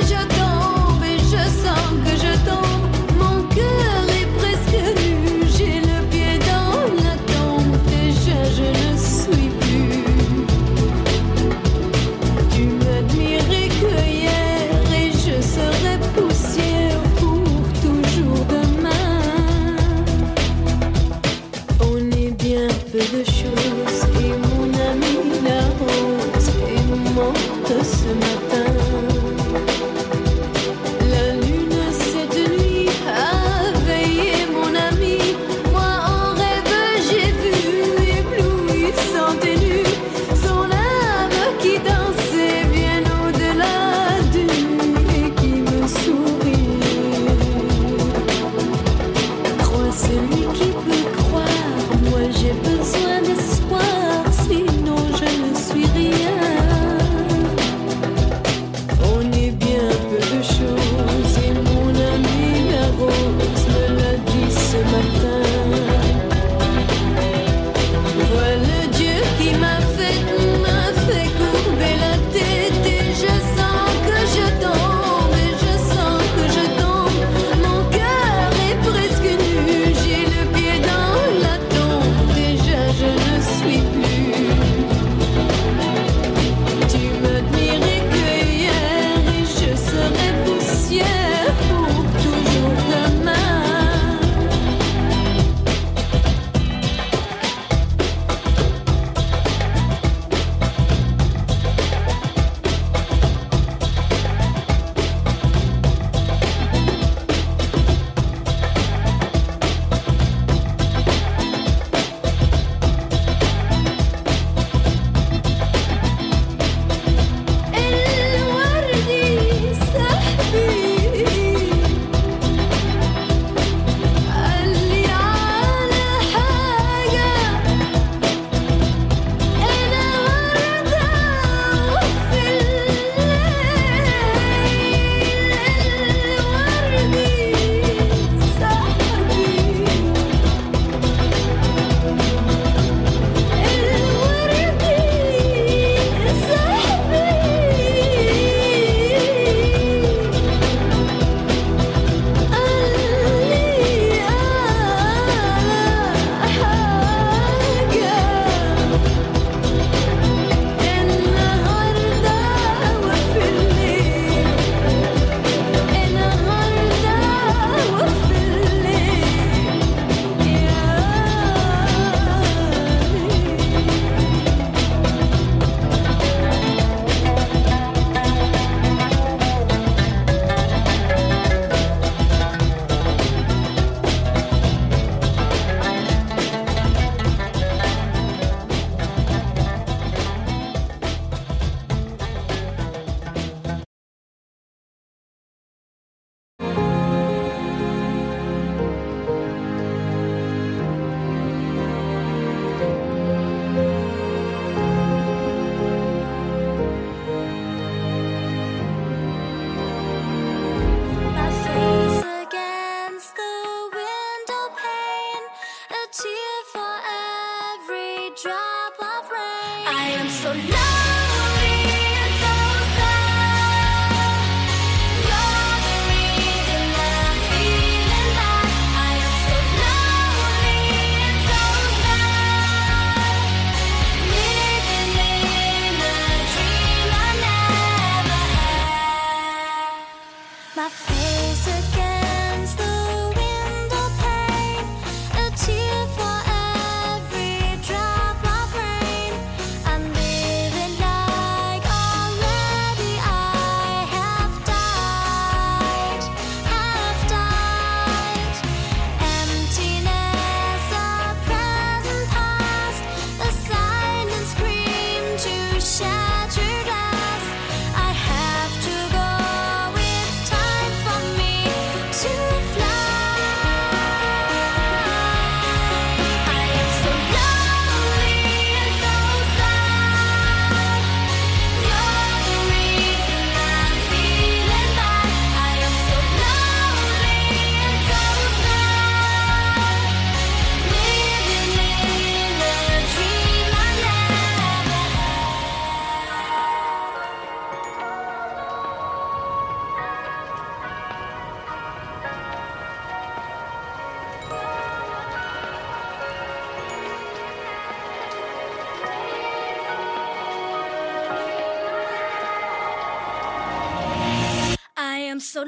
So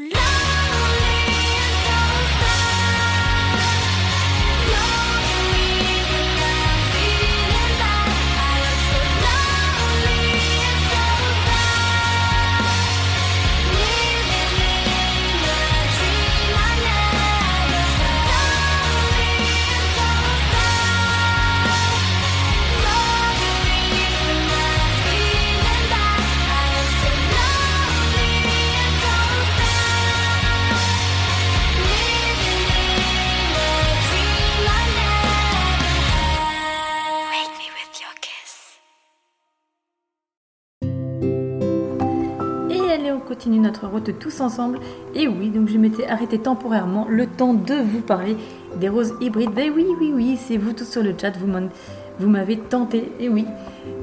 continue notre route tous ensemble. Et oui, donc je m'étais arrêtée temporairement le temps de vous parler des roses hybrides. Ben oui, c'est vous tous sur le chat, vous m'avez tenté, et oui.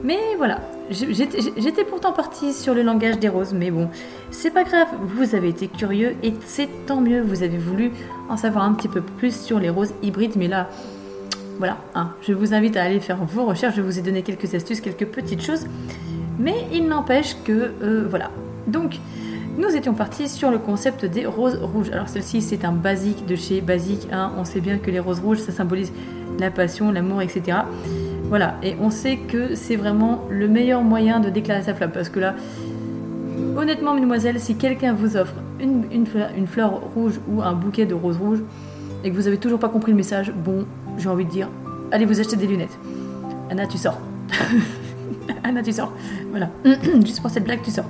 Mais voilà, j'étais pourtant partie sur le langage des roses, mais bon, c'est pas grave, vous avez été curieux et c'est tant mieux, vous avez voulu en savoir un petit peu plus sur les roses hybrides, mais là, voilà, hein, je vous invite à aller faire vos recherches, je vous ai donné quelques astuces, quelques petites choses, mais il n'empêche que, voilà. Donc, nous étions partis sur le concept des roses rouges. Alors celle-ci, c'est un basique de chez basique, hein. On sait bien que les roses rouges, ça symbolise la passion, l'amour, etc. Voilà, et on sait que c'est vraiment le meilleur moyen de déclarer sa flamme. Parce que là, honnêtement, mesdemoiselles, si quelqu'un vous offre une fleur rouge ou un bouquet de roses rouges et que vous n'avez toujours pas compris le message, bon, j'ai envie de dire, allez vous acheter des lunettes. Anna, tu sors. Anna, tu sors. Voilà, juste pour cette blague, tu sors.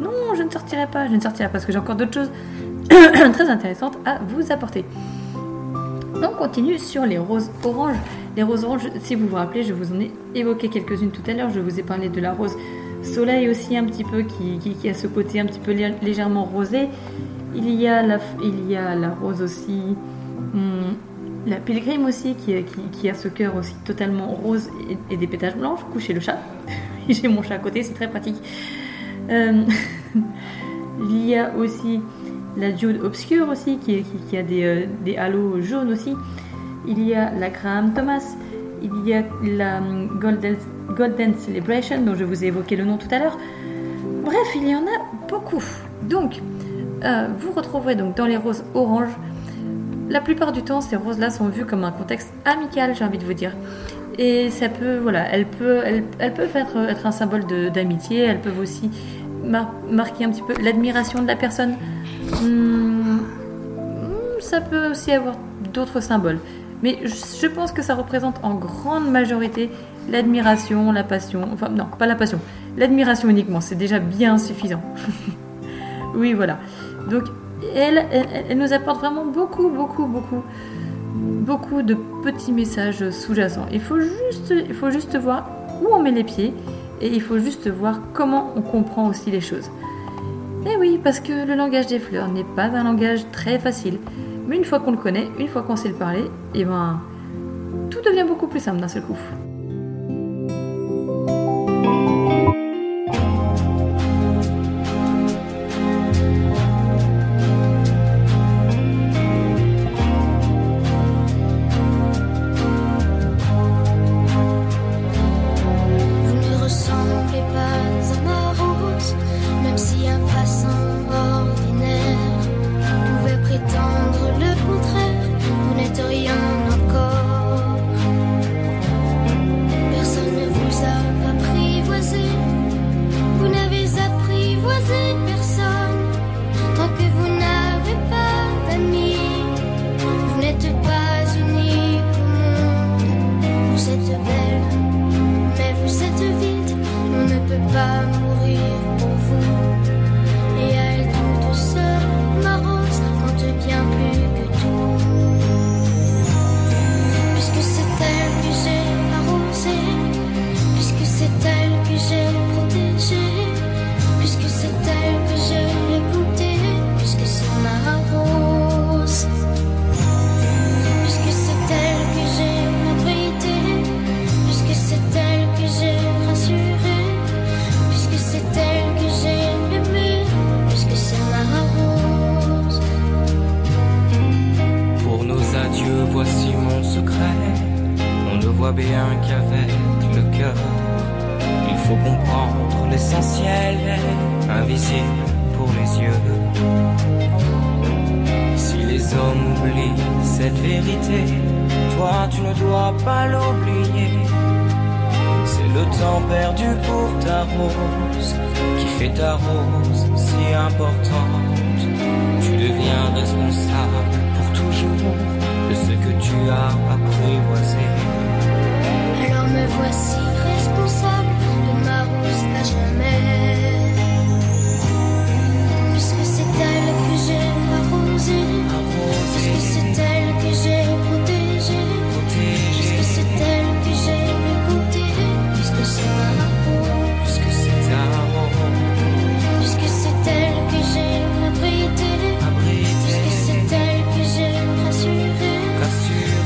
Non, je ne sortirai pas parce que j'ai encore d'autres choses très intéressantes à vous apporter. On continue sur les roses oranges. Les roses oranges, si vous vous rappelez, je vous en ai évoqué quelques-unes tout à l'heure. Je vous ai parlé de la rose soleil aussi un petit peu qui a ce côté un petit peu légèrement rosé. Il y a la rose aussi, la pilgrim aussi qui a ce cœur aussi totalement rose et des pétales blanches. Couchez le chat. J'ai mon chat à côté, c'est très pratique. Il y a aussi la Jude obscure aussi qui a des halos jaunes aussi. Il y a la Graham Thomas, il y a la Golden Celebration dont je vous ai évoqué le nom tout à l'heure. Bref, il y en a beaucoup. Donc vous retrouverez donc dans les roses oranges, la plupart du temps ces roses là sont vues comme un contexte amical, j'ai envie de vous dire. Et ça peut, voilà, elles peuvent être un symbole d'amitié, elles peuvent aussi marquer un petit peu l'admiration de la personne. Ça peut aussi avoir d'autres symboles. Mais je pense que ça représente en grande majorité l'admiration, la passion. Enfin, non, pas la passion. L'admiration uniquement, c'est déjà bien suffisant. Oui, voilà. Donc, elle nous apporte vraiment beaucoup de petits messages sous-jacents. Il faut juste voir où on met les pieds et il faut juste voir comment on comprend aussi les choses. Et oui, parce que le langage des fleurs n'est pas un langage très facile. Mais une fois qu'on le connaît, une fois qu'on sait le parler, et ben, tout devient beaucoup plus simple d'un seul coup. Pas à ma rose, même si un passant ordinaire. vois bien qu'avec le cœur, il faut comprendre l'essentiel, invisible pour les yeux. Si les hommes oublient cette vérité, toi tu ne dois pas l'oublier. C'est le temps perdu pour ta rose qui fait ta rose si importante. Tu deviens responsable pour toujours de ce que tu as apprivoisé. Alors me voici responsable de ma rose à jamais, puisque c'est elle que j'ai arrosée, puisque c'est elle que j'ai protégée, puisque c'est elle que j'ai écoutée, puisque c'est ma rose, puisque c'est ta rose, puisque c'est elle que j'ai abritée, puisque c'est elle que j'ai rassurée,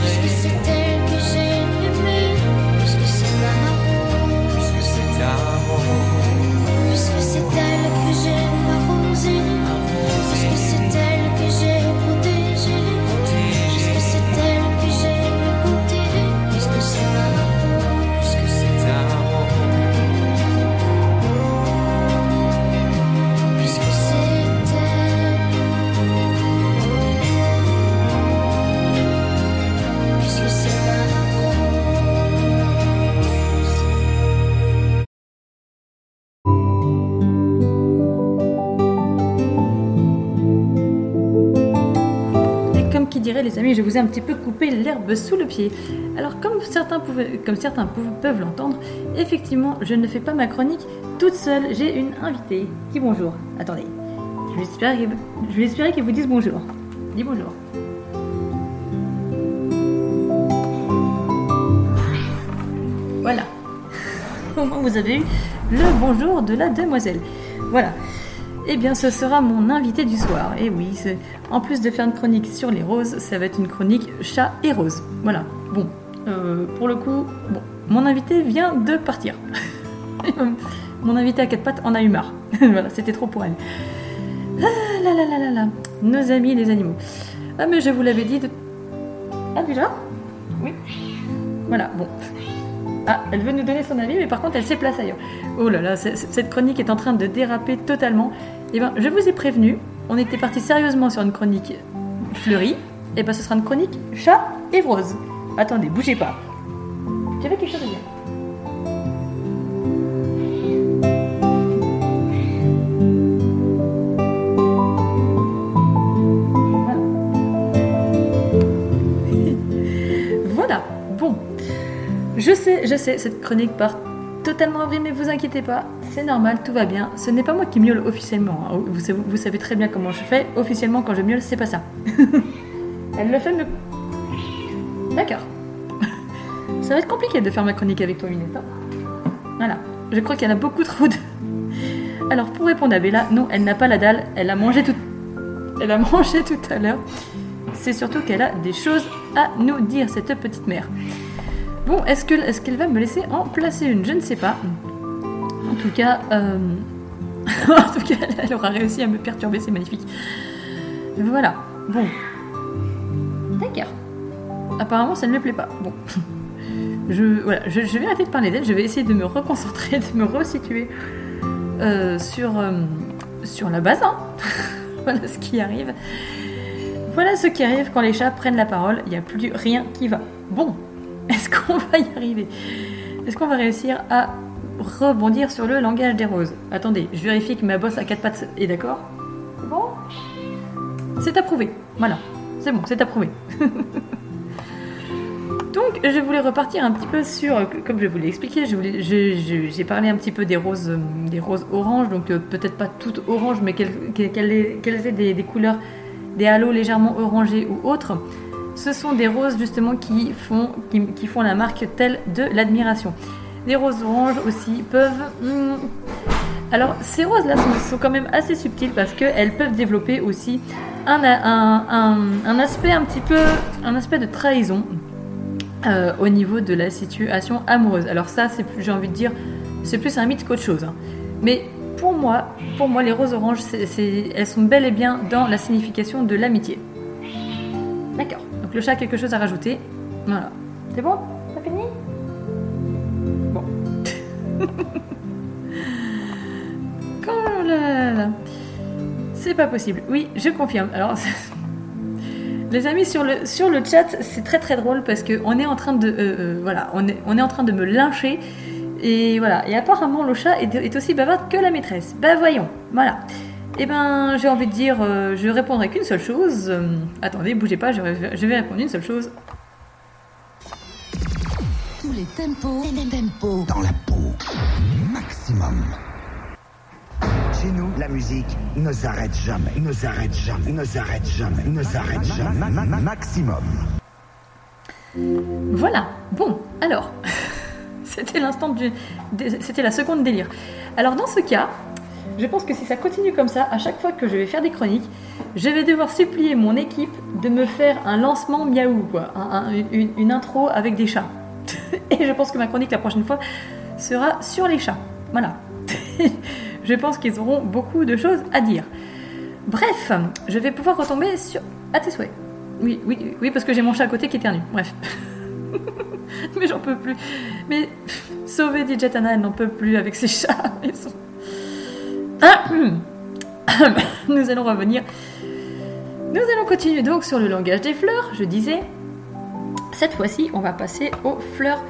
puisque c'est elle que j'ai aimée, puisque c'est ma rose, puisque c'est ta rose, puisque c'est elle que j'ai. Les amis, je vous ai un petit peu coupé l'herbe sous le pied. Alors comme certains peuvent l'entendre, effectivement, je ne fais pas ma chronique toute seule. J'ai une invitée. Dis bonjour. Attendez, je vais espérer qu'elle vous dise bonjour. Dis bonjour. Voilà. Au moins vous avez eu le bonjour de la demoiselle. Voilà. Eh bien, ce sera mon invité du soir. Et oui, en plus de faire une chronique sur les roses, ça va être une chronique chat et rose. Voilà. Bon, pour le coup, bon, mon invité vient de partir. Mon invité à quatre pattes en a eu marre. Voilà, c'était trop pour elle. Ah là là là là là. Nos amis les animaux. Ah mais je vous l'avais dit. Ah déjà ? Oui. Voilà. Bon. Ah, elle veut nous donner son avis, mais par contre, elle se place ailleurs. Oh là là, cette chronique est en train de déraper totalement. Eh bien, je vous ai prévenu, on était parti sérieusement sur une chronique fleurie. Eh bien, ce sera une chronique chat et rose. Attendez, bougez pas. Tu avais quelque chose à dire ? Je sais, cette chronique part totalement en vrille, mais vous inquiétez pas, c'est normal, tout va bien. Ce n'est pas moi qui miaule officiellement, hein. Vous savez très bien comment je fais. Officiellement, quand je miaule, c'est pas ça. Elle le fait mieux. D'accord. Ça va être compliqué de faire ma chronique avec toi, Minette. Voilà, je crois qu'elle a beaucoup trop de... Alors, pour répondre à Bella, non, elle n'a pas la dalle, elle a mangé tout à l'heure. C'est surtout qu'elle a des choses à nous dire, cette petite mère. Bon, est-ce qu'elle va me laisser en placer une ? Je ne sais pas. En tout cas, elle aura réussi à me perturber, c'est magnifique. Voilà, bon. D'accord. Apparemment, ça ne lui plaît pas. Bon. Je vais arrêter de parler d'elle, je vais essayer de me reconcentrer, de me resituer sur la base, hein. Voilà ce qui arrive. Voilà ce qui arrive quand les chats prennent la parole, il n'y a plus rien qui va. Bon. Est-ce qu'on va y arriver ? Est-ce qu'on va réussir à rebondir sur le langage des roses ? Attendez, je vérifie que ma bosse à quatre pattes est d'accord. C'est bon ? C'est approuvé. Voilà, c'est bon, c'est approuvé. Donc, je voulais repartir un petit peu sur... Comme je vous l'ai expliqué, j'ai parlé un petit peu des roses oranges. Donc, peut-être pas toutes oranges, mais qu'elles aient des couleurs, des halos légèrement orangés ou autres. Ce sont des roses justement qui font la marque telle de l'admiration. Les roses oranges aussi peuvent... Alors ces roses-là sont quand même assez subtiles parce qu'elles peuvent développer aussi un aspect un petit peu... un aspect de trahison au niveau de la situation amoureuse. Alors ça, c'est plus, j'ai envie de dire, c'est plus un mythe qu'autre chose, hein. Mais pour moi les roses oranges, elles sont bel et bien dans la signification de l'amitié. D'accord. Donc le chat a quelque chose à rajouter. Voilà. C'est bon ? T'as fini ? Quand là, c'est pas possible. Oui, je confirme. Alors, les amis sur le chat, c'est très très drôle parce que on est en train de on est en train de me lyncher et voilà. Et apparemment le chat est aussi bavarde que la maîtresse. Bah voyons, voilà. Et ben j'ai envie de dire, je répondrai qu'une seule chose. Attendez, bougez pas, je vais répondre une seule chose. Tous les tempos, dans la peau, maximum. Chez nous, la musique ne s'arrête jamais, maximum. Voilà, bon, alors, c'était la seconde délire. Alors dans ce cas, je pense que si ça continue comme ça, à chaque fois que je vais faire des chroniques, je vais devoir supplier mon équipe de me faire un lancement miaou, quoi, une intro avec des chats. Et je pense que ma chronique la prochaine fois sera sur les chats, voilà. Je pense qu'ils auront beaucoup de choses à dire. Bref, je vais pouvoir retomber sur... à tes souhaits. Oui, oui, oui, parce que j'ai mon chat à côté qui éternue. Bref. Mais j'en peux plus. Mais sauver DJ Tana, elle n'en peut plus avec ses chats. Ils sont... Nous allons revenir. Nous allons continuer donc sur le langage des fleurs. Je disais, cette fois-ci, on va passer aux fleurs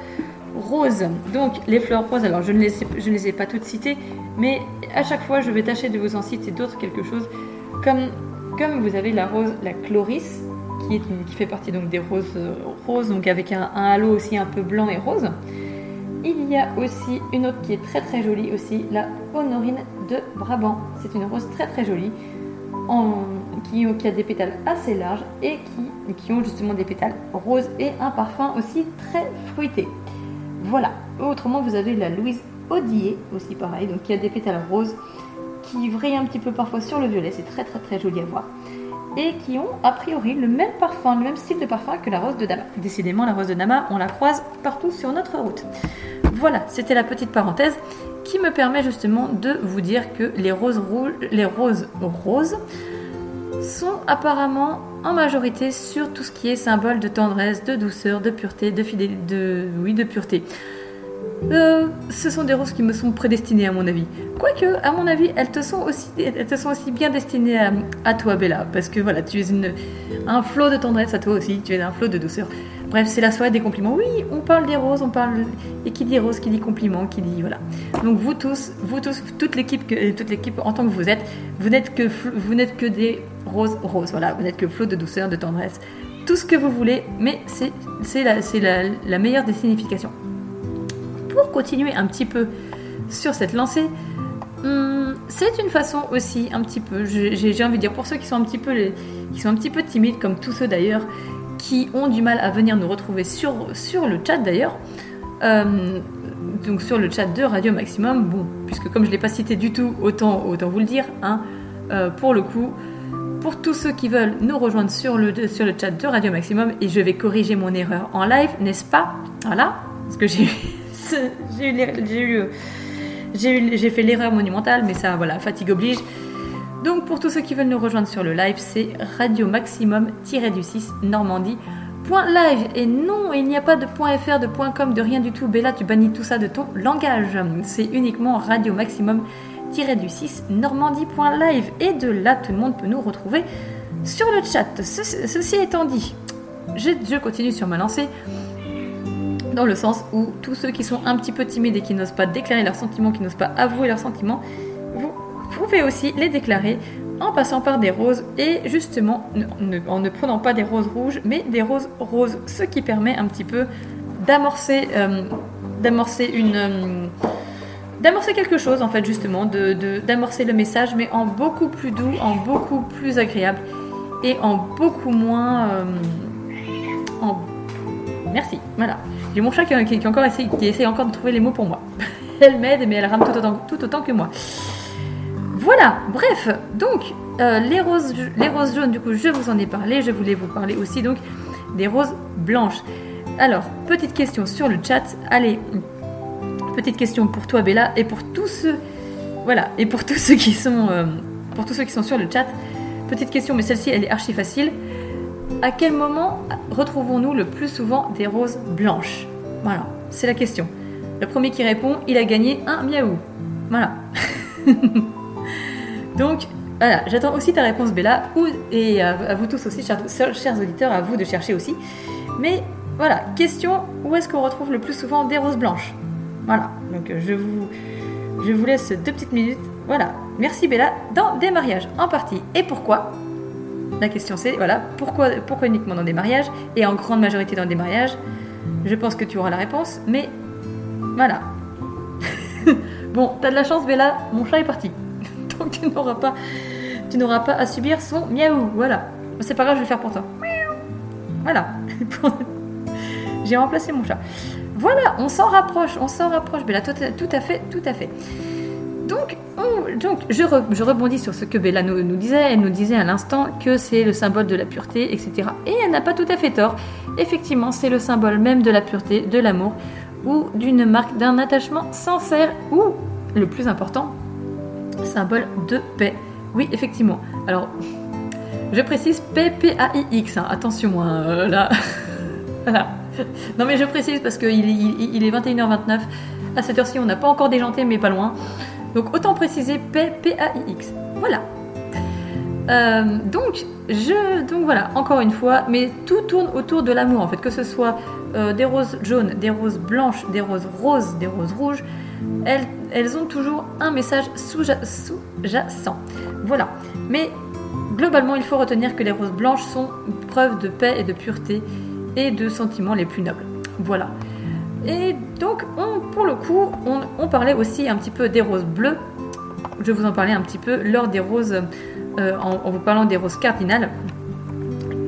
roses. Donc, les fleurs roses, alors je ne les ai pas toutes citées, mais à chaque fois, je vais tâcher de vous en citer d'autres, quelque chose. Comme vous avez la rose, la chloris, qui fait partie donc des roses roses, donc avec un halo aussi un peu blanc et rose. Il y a aussi une autre qui est très très jolie aussi, la honorine de Brabant. C'est une rose très très jolie, qui a des pétales assez larges et qui ont justement des pétales roses et un parfum aussi très fruité. Voilà. Autrement, vous avez la Louise Odier aussi pareil, donc qui a des pétales roses qui vrillent un petit peu parfois sur le violet, c'est très très très joli à voir, et qui ont a priori le même parfum, le même style de parfum que la rose de Damas. Décidément, la rose de Damas, on la croise partout sur notre route. Voilà, c'était la petite parenthèse qui me permet justement de vous dire que les roses roses sont apparemment en majorité sur tout ce qui est symbole de tendresse, de douceur, de pureté, de fidélité, de pureté. Ce sont des roses qui me sont prédestinées à mon avis. Quoique, à mon avis, elles te sont aussi bien destinées à toi, Bella, parce que voilà, tu es un flot de tendresse à toi aussi, tu es un flot de douceur. Bref, c'est la soirée des compliments. Oui, on parle des roses, et qui dit rose, qui dit compliment, qui dit voilà. Donc vous tous, toute l'équipe en tant que vous êtes, vous n'êtes que des roses, voilà, vous n'êtes que flot de douceur, de tendresse, tout ce que vous voulez, mais c'est la meilleure des significations. Pour continuer un petit peu sur cette lancée, c'est une façon aussi un petit peu, j'ai envie de dire pour ceux qui sont un petit peu timides, comme tous ceux d'ailleurs qui ont du mal à venir nous retrouver sur le chat d'ailleurs, donc sur le chat de Radio Maximum. Bon, puisque comme je ne l'ai pas cité du tout, autant vous le dire, hein, pour le coup, pour tous ceux qui veulent nous rejoindre sur le chat de Radio Maximum, et je vais corriger mon erreur en live, n'est-ce pas? Voilà, parce que j'ai fait l'erreur monumentale, mais ça, voilà, fatigue oblige. Donc, pour tous ceux qui veulent nous rejoindre sur le live, c'est radiomaximum-normandie.live. Et non, il n'y a pas de .fr, de .com, de rien du tout. Bella, tu bannis tout ça de ton langage. C'est uniquement radiomaximum-normandie.live. Et de là, tout le monde peut nous retrouver sur le chat. Ceci étant dit, je continue sur ma lancée. Dans le sens où tous ceux qui sont un petit peu timides et qui n'osent pas déclarer leurs sentiments, qui n'osent pas avouer leurs sentiments, vous pouvez aussi les déclarer en passant par des roses, et justement en ne prenant pas des roses rouges mais des roses roses, ce qui permet un petit peu d'amorcer quelque chose en fait, justement d'amorcer le message, mais en beaucoup plus doux, en beaucoup plus agréable et en beaucoup moins merci, voilà. J'ai mon chat qui essaie encore de trouver les mots pour moi. Elle m'aide, mais elle rame tout autant que moi. Voilà, bref, donc les roses jaunes, du coup, je vous en ai parlé. Je voulais vous parler aussi donc des roses blanches. Alors, petite question sur le chat. Allez, petite question pour toi, Bella, et pour tous ceux, voilà, et pour tous ceux qui sont sur le chat. Petite question, mais celle-ci, elle est archi facile. À quel moment retrouvons-nous le plus souvent des roses blanches? Voilà, c'est la question. Le premier qui répond, il a gagné un miaou. Voilà. Donc, voilà, j'attends aussi ta réponse, Bella, et à vous tous aussi, chers auditeurs, à vous de chercher aussi. Mais voilà, question, où est-ce qu'on retrouve le plus souvent des roses blanches? Voilà, donc je vous laisse 2 petites minutes. Voilà, merci Bella, dans des mariages, en partie. Et pourquoi? La question c'est, voilà, pourquoi uniquement dans des mariages, et en grande majorité dans des mariages? Je pense que tu auras la réponse, mais voilà. Bon, t'as de la chance Bella, mon chat est parti. Donc tu n'auras pas à subir son miaou, voilà. C'est pas grave, je vais le faire pour toi. Voilà, j'ai remplacé mon chat. Voilà, on s'en rapproche, Bella, tout à fait. Donc je rebondis sur ce que Bella nous disait. Elle nous disait à l'instant que c'est le symbole de la pureté, etc. Et elle n'a pas tout à fait tort. Effectivement, c'est le symbole même de la pureté, de l'amour, ou d'une marque d'un attachement sincère, ou, le plus important, symbole de paix. Oui, effectivement. Alors, je précise P-P-A-I-X, hein. Attention, hein, là... voilà. Non mais je précise parce qu'il est 21h29, à cette heure-ci on n'a pas encore déjanté mais pas loin, donc autant préciser P-P-A-I-X, voilà. Donc voilà, encore une fois, mais tout tourne autour de l'amour en fait, que ce soit des roses jaunes, des roses blanches, des roses roses, des roses rouges, elles ont toujours un message sous-jacent, voilà. Mais globalement il faut retenir que les roses blanches sont preuve de paix et de pureté, et de sentiments les plus nobles. Voilà. Et donc, on parlait aussi un petit peu des roses bleues. Je vous en parlais un petit peu lors des roses, en vous parlant des roses cardinales.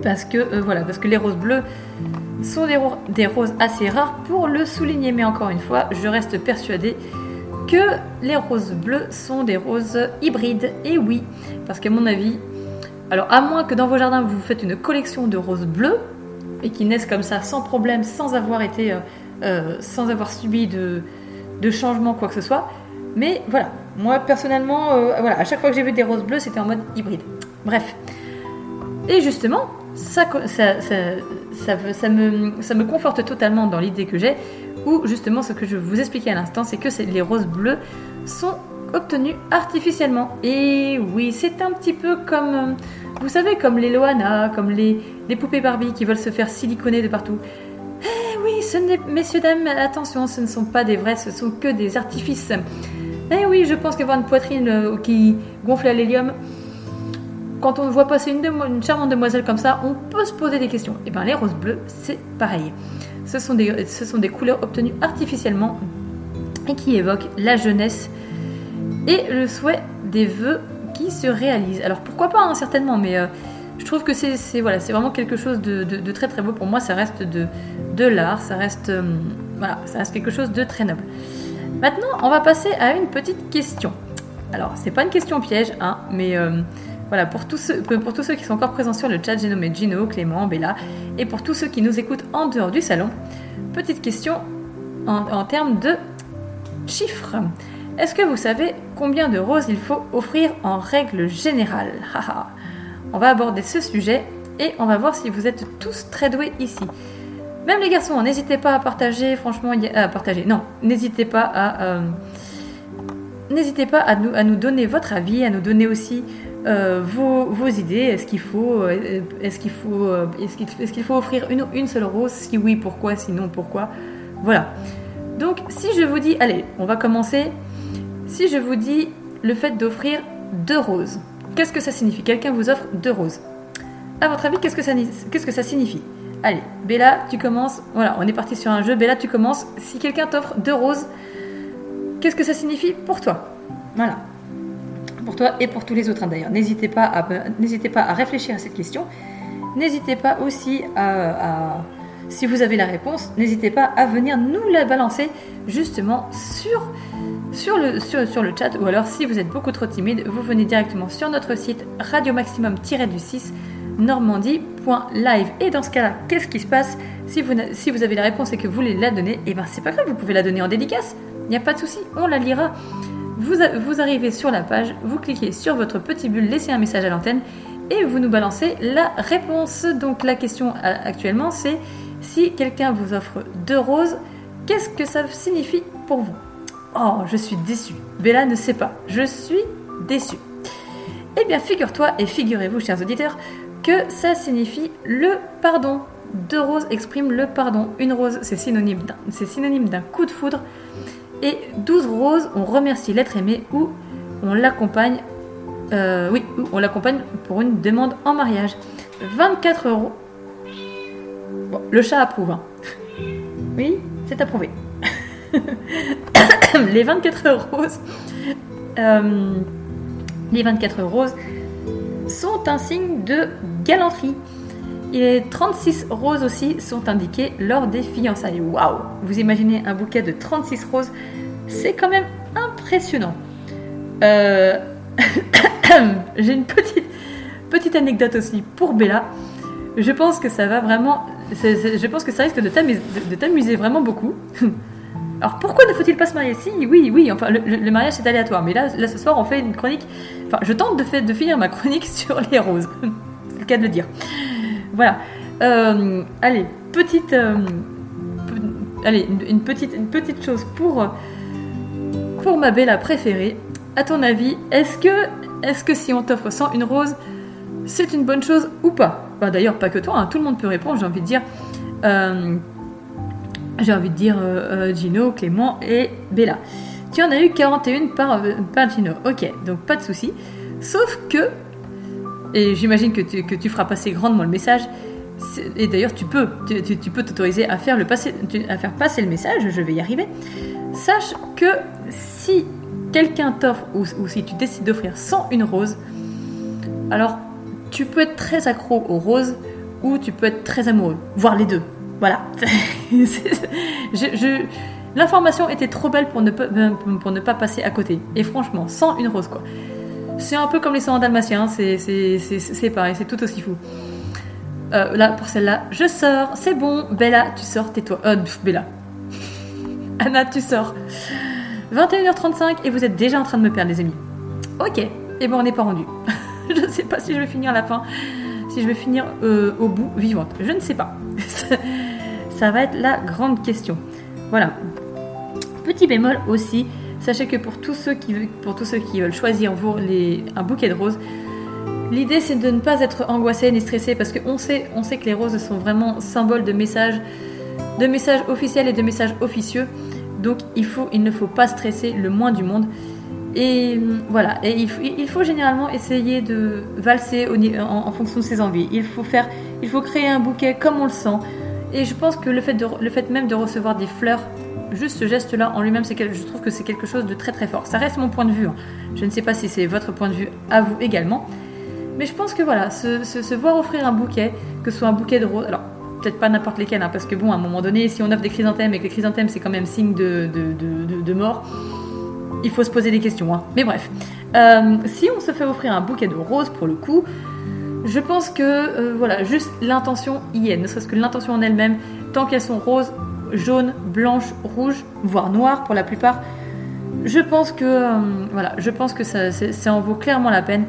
Parce que les roses bleues sont des roses assez rares pour le souligner. Mais encore une fois, je reste persuadée que les roses bleues sont des roses hybrides. Et oui, parce qu'à mon avis, alors à moins que dans vos jardins, vous faites une collection de roses bleues, et qui naissent comme ça sans problème, sans avoir subi de changement quoi que ce soit. Mais voilà, moi personnellement, voilà, à chaque fois que j'ai vu des roses bleues, c'était en mode hybride. Bref. Et justement, ça me conforte totalement dans l'idée que j'ai, où justement ce que je vous expliquais à l'instant, c'est que les roses bleues sont obtenues artificiellement. Et oui, c'est un petit peu comme... vous savez, comme les Loana, comme les poupées Barbie qui veulent se faire siliconer de partout. Eh oui, messieurs, dames, attention, ce ne sont pas des vrais, ce sont que des artifices. Eh oui, je pense qu'avoir une poitrine qui gonfle à l'hélium, quand on voit passer une charmante demoiselle comme ça, on peut se poser des questions. Et bien, les roses bleues, c'est pareil. Ce sont des couleurs obtenues artificiellement et qui évoquent la jeunesse et le souhait des vœux qui se réalise. Alors pourquoi pas, hein, certainement, mais je trouve que c'est vraiment quelque chose de très très beau. Pour moi, ça reste de l'art, ça reste quelque chose de très noble. Maintenant, on va passer à une petite question. Alors, c'est pas une question piège, hein, mais voilà, pour tous ceux qui sont encore présents sur le chat, j'ai nommé Gino, Clément, Bella, et pour tous ceux qui nous écoutent en dehors du salon, petite question en termes de chiffres. Est-ce que vous savez combien de roses il faut offrir en règle générale? On va aborder ce sujet et on va voir si vous êtes tous très doués ici. Même les garçons, n'hésitez pas à partager, franchement, n'hésitez pas à nous donner votre avis, à nous donner aussi vos idées. Est-ce qu'il faut offrir une seule rose? Si oui, pourquoi? Sinon, pourquoi? Voilà. Donc, si je vous dis, allez, on va commencer. Si je vous dis le fait d'offrir 2 roses, qu'est-ce que ça signifie? Quelqu'un vous offre 2 roses. À votre avis, qu'est-ce que ça signifie? Allez, Bella, tu commences. Voilà, on est parti sur un jeu. Bella, tu commences. Si quelqu'un t'offre 2 roses, qu'est-ce que ça signifie pour toi? Voilà. Pour toi et pour tous les autres, hein, d'ailleurs. N'hésitez pas à réfléchir à cette question. N'hésitez pas aussi à si vous avez la réponse, n'hésitez pas à venir nous la balancer justement sur le chat, ou alors si vous êtes beaucoup trop timide, vous venez directement sur notre site radiomaximum-6normandie.live. Et dans ce cas-là, qu'est-ce qui se passe? Si vous avez la réponse et que vous voulez la donner, eh bien c'est pas grave, vous pouvez la donner en dédicace, il n'y a pas de souci, on la lira. Vous arrivez sur la page, vous cliquez sur votre petit bulle, laissez un message à l'antenne et vous nous balancez la réponse. Donc la question actuellement, c'est si quelqu'un vous offre 2 roses, qu'est-ce que ça signifie pour vous. Oh, je suis déçue. Bella ne sait pas. Je suis déçue. Eh bien, figure-toi et figurez-vous, chers auditeurs, que ça signifie le pardon. Deux roses expriment le pardon. Une rose, c'est synonyme d'un coup de foudre. Et 12 roses, on remercie l'être aimé ou on l'accompagne pour une demande en mariage. 24 euros. Bon, le chat approuve. Hein. Oui, c'est approuvé. Les 24 roses. Les 24 roses sont un signe de galanterie. Et les 36 roses aussi sont indiquées lors des fiançailles. Waouh! Vous imaginez un bouquet de 36 roses, c'est quand même impressionnant. J'ai une petite anecdote aussi pour Bella. Je pense que ça va vraiment. Je pense que ça risque de t'amuser vraiment beaucoup. Alors pourquoi ne faut-il pas se marier ? Si, oui, enfin le mariage c'est aléatoire. Mais là, ce soir, on fait une chronique. Enfin, je tente de finir ma chronique sur les roses. C'est le cas de le dire. Voilà. Allez, une petite chose pour ma Bella préférée. À ton avis, est-ce que si on t'offre 101 roses, c'est une bonne chose ou pas ? Bah, d'ailleurs, pas que toi, hein, tout le monde peut répondre. J'ai envie de dire, Gino, Clément et Bella. Tu en as eu 41 par Gino. Ok, donc pas de souci. Sauf que et j'imagine que tu feras passer grandement le message. Et d'ailleurs, tu peux t'autoriser à faire passer le message. Je vais y arriver. Sache que si quelqu'un t'offre ou si tu décides d'offrir 101 roses, alors tu peux être très accro aux roses ou tu peux être très amoureux, voire les deux. Voilà. L'information était trop belle pour ne pas passer à côté. Et franchement, 101 roses, quoi. C'est un peu comme les 101 dalmatiens, hein. C'est pareil, c'est tout aussi fou. Là, pour celle-là, je sors, c'est bon. Bella, tu sors, tais-toi. Bella. Anna, tu sors. 21h35 et vous êtes déjà en train de me perdre, les amis. Ok, et eh ben on n'est pas rendu. Je ne sais pas si je vais finir à la fin, si je vais finir au bout vivante. Je ne sais pas. Ça va être la grande question. Voilà. Petit bémol aussi. Sachez que pour tous ceux qui veulent choisir un bouquet de roses, l'idée c'est de ne pas être angoissé ni stressé parce qu'on sait que les roses sont vraiment symboles de messages officiels et de messages officieux. Donc il ne faut pas stresser le moins du monde. Et voilà. Et il faut généralement essayer de valser en fonction de ses envies. Il faut créer un bouquet comme on le sent. Et je pense que le fait même de recevoir des fleurs, juste ce geste-là en lui-même, je trouve que c'est quelque chose de très très fort. Ça reste mon point de vue. Hein. Je ne sais pas si c'est votre point de vue à vous également. Mais je pense que voilà, se voir offrir un bouquet, que ce soit un bouquet de roses, alors peut-être pas n'importe lesquels, hein, parce que bon, à un moment donné, si on offre des chrysanthèmes et que les chrysanthèmes c'est quand même signe de mort, il faut se poser des questions. Hein. Mais bref, si on se fait offrir un bouquet de roses pour le coup, je pense que voilà, juste l'intention y est, ne serait-ce que l'intention en elle-même, tant qu'elles sont roses, jaune, blanche, rouge, voire noire pour la plupart. Je pense que ça en vaut clairement la peine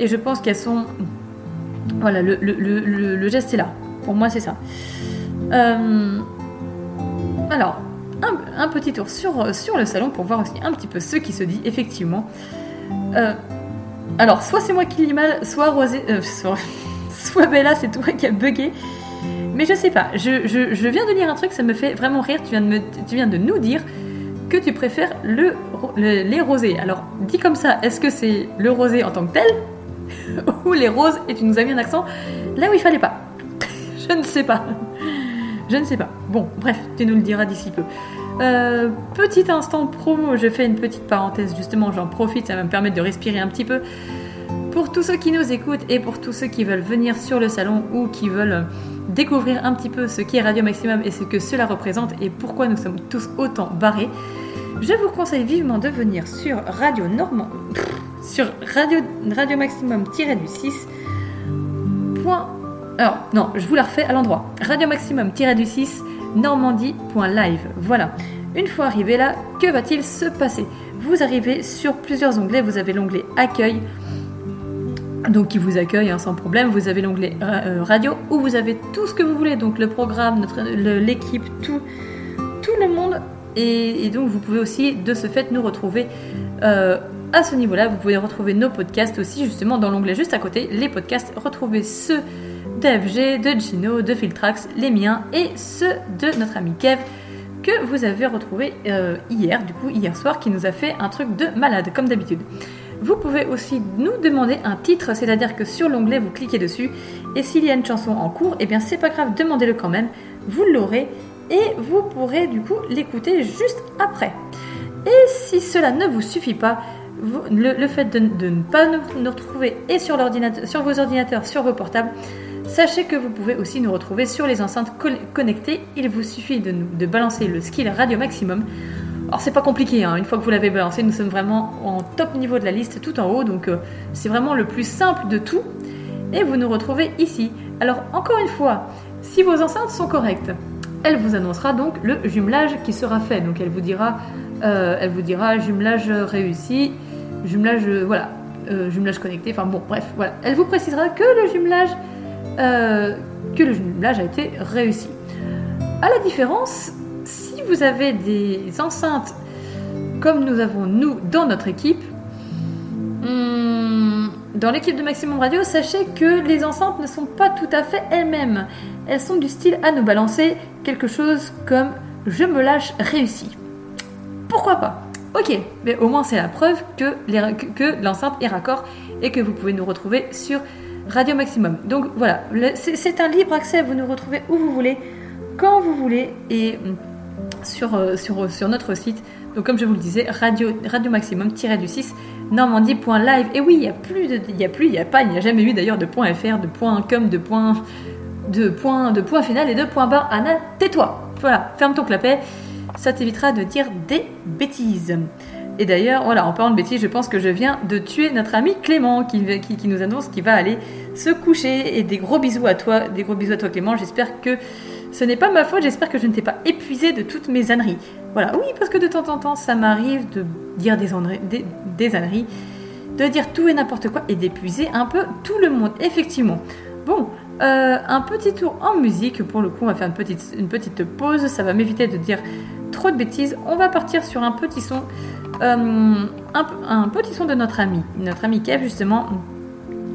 et je pense qu'elles sont voilà le geste est là. Pour moi c'est ça. Alors un petit tour sur le salon pour voir aussi un petit peu ce qui se dit effectivement. Alors soit c'est moi qui lis mal, soit Bella c'est toi qui a bugué. Mais je sais pas, je viens de lire un truc, ça me fait vraiment rire. Tu viens de nous dire que tu préfères les rosés. Alors, dit comme ça, est-ce que c'est le rosé en tant que tel ou les roses et tu nous as mis un accent là où il fallait pas? Je ne sais pas. Bon, bref, tu nous le diras d'ici peu. Petit instant promo, je fais une petite parenthèse justement, j'en profite, ça va me permettre de respirer un petit peu. Pour tous ceux qui nous écoutent et pour tous ceux qui veulent venir sur le salon ou qui veulent découvrir un petit peu ce qu'est Radio Maximum et ce que cela représente et pourquoi nous sommes tous autant barrés, je vous conseille vivement de venir sur Radio Maximum-du-6. Alors, non, je vous la refais à l'endroit. Radio Maximum-du-6 Normandie.live. Voilà. Une fois arrivé là, que va-t-il se passer ? Vous arrivez sur plusieurs onglets. Vous avez l'onglet Accueil, donc qui vous accueille hein, sans problème. Vous avez l'onglet radio où vous avez tout ce que vous voulez, donc le programme, l'équipe, tout le monde et donc vous pouvez aussi de ce fait nous retrouver à ce niveau là. Vous pouvez retrouver nos podcasts aussi justement dans l'onglet juste à côté, les podcasts, retrouver ceux de FG, de Gino, de Filtrax, les miens et ceux de notre ami Kev que vous avez retrouvé hier soir, qui nous a fait un truc de malade comme d'habitude. Vous pouvez aussi nous demander un titre, c'est-à-dire que sur l'onglet vous cliquez dessus et s'il y a une chanson en cours, et bien c'est pas grave, demandez-le quand même, vous l'aurez et vous pourrez du coup l'écouter juste après. Et si cela ne vous suffit pas, le fait de ne pas nous retrouver et sur l'ordinateur, sur vos ordinateurs, sur vos portables, sachez que vous pouvez aussi nous retrouver sur les enceintes connectées. Il vous suffit de balancer le skill Radio Maximum. Alors c'est pas compliqué, hein. Une fois que vous l'avez balancé, nous sommes vraiment en top niveau de la liste, tout en haut, donc c'est vraiment le plus simple de tout. Et vous nous retrouvez ici. Alors encore une fois, si vos enceintes sont correctes, elle vous annoncera donc le jumelage qui sera fait. Donc elle vous dira jumelage réussi, jumelage voilà, jumelage connecté. Enfin bon, bref, voilà. Elle vous précisera que le jumelage a été réussi. À la différence, si vous avez des enceintes comme nous avons nous dans notre équipe, dans l'équipe de Maximum Radio, sachez que les enceintes ne sont pas tout à fait elles-mêmes. Elles sont du style à nous balancer quelque chose comme « je me lâche réussi ». Pourquoi pas ? Ok, mais au moins c'est la preuve que l'enceinte est raccord et que vous pouvez nous retrouver sur Radio Maximum. Donc voilà, c'est un libre accès, vous nous retrouvez où vous voulez, quand vous voulez et sur notre site. Donc comme je vous le disais, radio maximum-6 normandie.live. Et oui, il n'y a jamais eu d'ailleurs de point .fr, de point .com, de point final et de point barre. Anna, tais-toi. Voilà, ferme ton clapet, ça t'évitera de dire des bêtises. Et d'ailleurs, voilà, en parlant de bêtises, je pense que je viens de tuer notre ami Clément qui nous annonce qu'il va aller se coucher. Et des gros bisous à toi Clément, j'espère que ce n'est pas ma faute, j'espère que je ne t'ai pas épuisé de toutes mes âneries. Voilà, oui, parce que de temps en temps, ça m'arrive de dire des âneries, de dire tout et n'importe quoi et d'épuiser un peu tout le monde, effectivement. Bon, un petit tour en musique, pour le coup, on va faire une petite pause, ça va m'éviter de dire trop de bêtises. On va partir sur un petit son, un petit son de notre ami Kev, justement,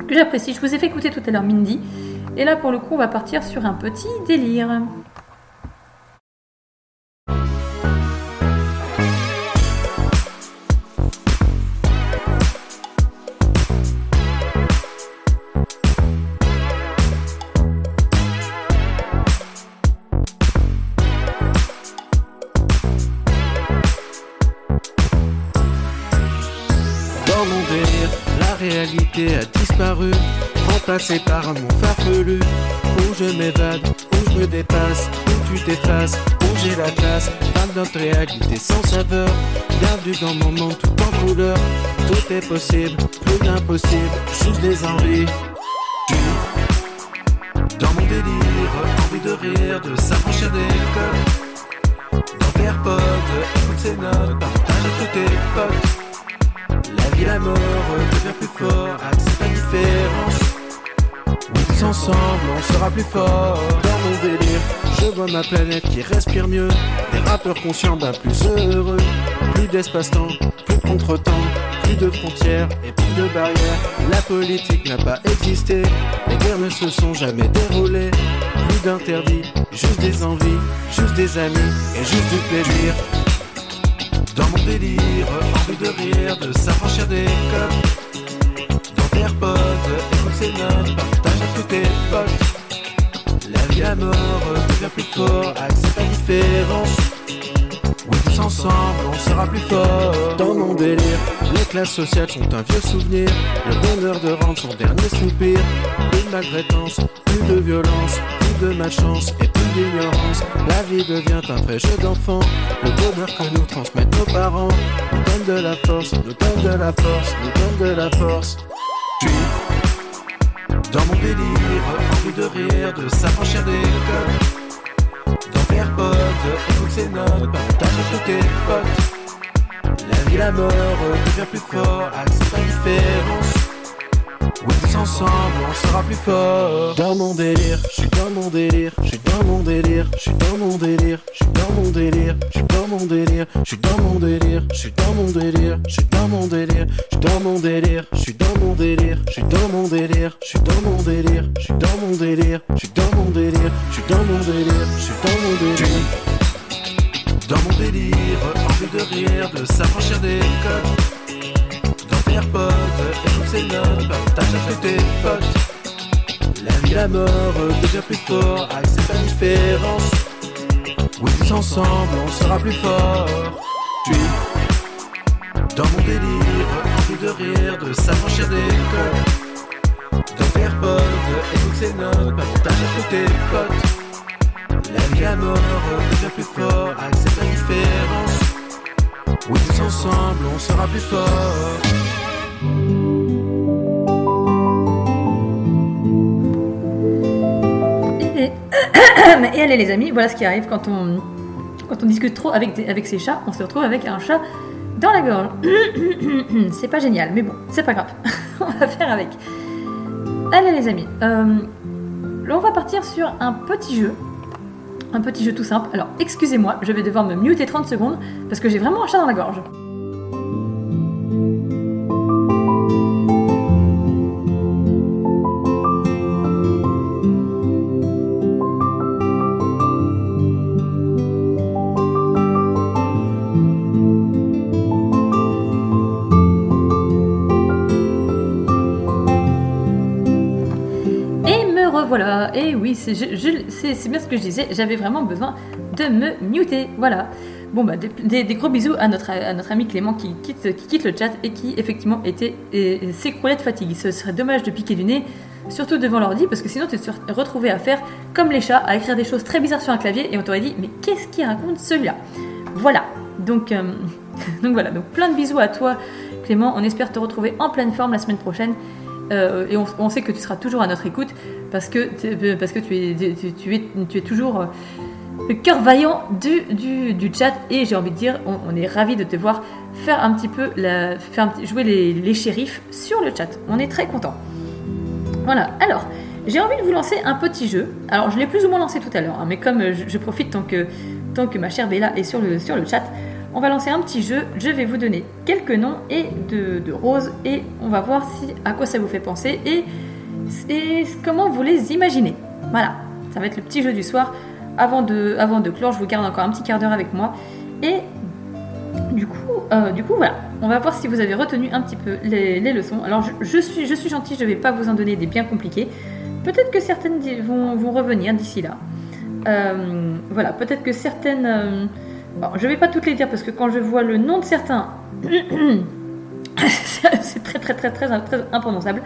que j'apprécie. Je vous ai fait écouter tout à l'heure Mindy, et là, pour le coup, on va partir sur un petit délire. A disparu, remplacé par un mot farfelu. Où je m'évade, où je me dépasse, où tu t'effaces, où j'ai la classe. Parle notre réalité sans saveur. Bienvenue dans mon monde tout en couleur. Tout est possible, plus d'impossible, juste des envies. Dans mon délire, envie de rire, de s'affranchir des codes. Dans tes AirPods, écoute ces notes, partage avec tes potes. La vie, la mort, devient plus fort, accepte la différence. Oui, tous ensemble, on sera plus fort. Dans mon délire, je vois ma planète qui respire mieux. Des rappeurs conscients d'un plus heureux. Plus d'espace-temps, plus de contre-temps, plus de frontières et plus de barrières. La politique n'a pas existé, les guerres ne se sont jamais déroulées. Plus d'interdits, juste des envies, juste des amis et juste du plaisir. Dans mon délire, envie de rire, de s'affranchir des codes. Dans tes AirPods, écoute ces notes, partage à tous tes potes. La vie, la mort, devient plus fort, accepte la différence. Oui, tous ensemble, on sera plus fort. Dans mon délire, les classes sociales sont un vieux souvenir. Le bonheur de rendre son dernier soupir. Plus de maltraitance, plus de violence, plus de malchance et plus d'ignorance. La vie devient un vrai jeu d'enfant. Le bonheur que nous transmettent nos parents nous donne de la force, nous donne de la force, nous donne de la force. Tu dans mon délire, envie de rire, de s'affranchir des codes. Dans tes AirPods, écoute ces notes, partage avec tes potes. La vie, la mort, devient plus fort, accepte la différence. Ouais, tous ensemble, on sera plus fort. Dans mon délire, je suis dans mon délire, je suis dans mon délire, je suis dans mon délire, je suis dans mon délire, je suis dans mon délire, je suis dans mon délire, je suis dans mon délire, je suis dans mon délire, je suis dans mon délire, je suis dans mon délire, je suis dans mon délire, je suis dans mon délire, je suis dans mon délire, je suis dans mon délire, je suis dans mon délire, je suis dans mon délire. Dans mon délire, envie de rire, de s'affranchir des codes. Potes, et toutes ces notes, partage avec tes potes. La vie, la mort, devient plus fort, accepte la différence. Oui, tous ensemble, on sera plus fort. Tu dans mon délire, envie de rire, de s'affranchir des codes. Dans tes potes, et toutes ces notes, partage avec tes potes. La vie, la mort, devient plus fort, accepte la différence. Oui, tous ensemble, on sera plus fort. Et allez les amis, voilà ce qui arrive quand on discute trop avec ses chats, on se retrouve avec un chat dans la gorge. C'est pas génial, mais bon, c'est pas grave. On va faire avec. Allez les amis, on va partir sur un petit jeu tout simple. Alors excusez-moi, je vais devoir me muter 30 secondes parce que j'ai vraiment un chat dans la gorge. Voilà, et oui, c'est bien ce que je disais, j'avais vraiment besoin de me muter, voilà. Bon bah, des gros bisous à notre ami Clément qui quitte le chat et qui effectivement s'écroulait de fatigue. Ce serait dommage de piquer du nez, surtout devant l'ordi, parce que sinon tu te serais retrouvé à faire comme les chats, à écrire des choses très bizarres sur un clavier et on t'aurait dit, mais qu'est-ce qu'il raconte celui-là ? Voilà, donc voilà, donc plein de bisous à toi Clément, on espère te retrouver en pleine forme la semaine prochaine. Et on sait que tu seras toujours à notre écoute parce que tu es toujours le cœur vaillant du chat et j'ai envie de dire on est ravis de te voir faire un petit peu jouer les shérifs sur le chat. On est très contents. Voilà. Alors j'ai envie de vous lancer un petit jeu. Alors je l'ai plus ou moins lancé tout à l'heure, hein, mais comme je profite tant que ma chère Bella est sur le chat. On va lancer un petit jeu, je vais vous donner quelques noms et de roses et on va voir à quoi ça vous fait penser et comment vous les imaginez. Voilà, ça va être le petit jeu du soir. Avant de clore, je vous garde encore un petit quart d'heure avec moi. Et du coup voilà, on va voir si vous avez retenu un petit peu les leçons. Alors je suis gentille, je ne vais pas vous en donner des bien compliqués. Peut-être que certaines vont revenir d'ici là. Voilà, peut-être que certaines... Bon, je ne vais pas toutes les dire parce que quand je vois le nom de certains, c'est très, très, très, très, très imprononçable.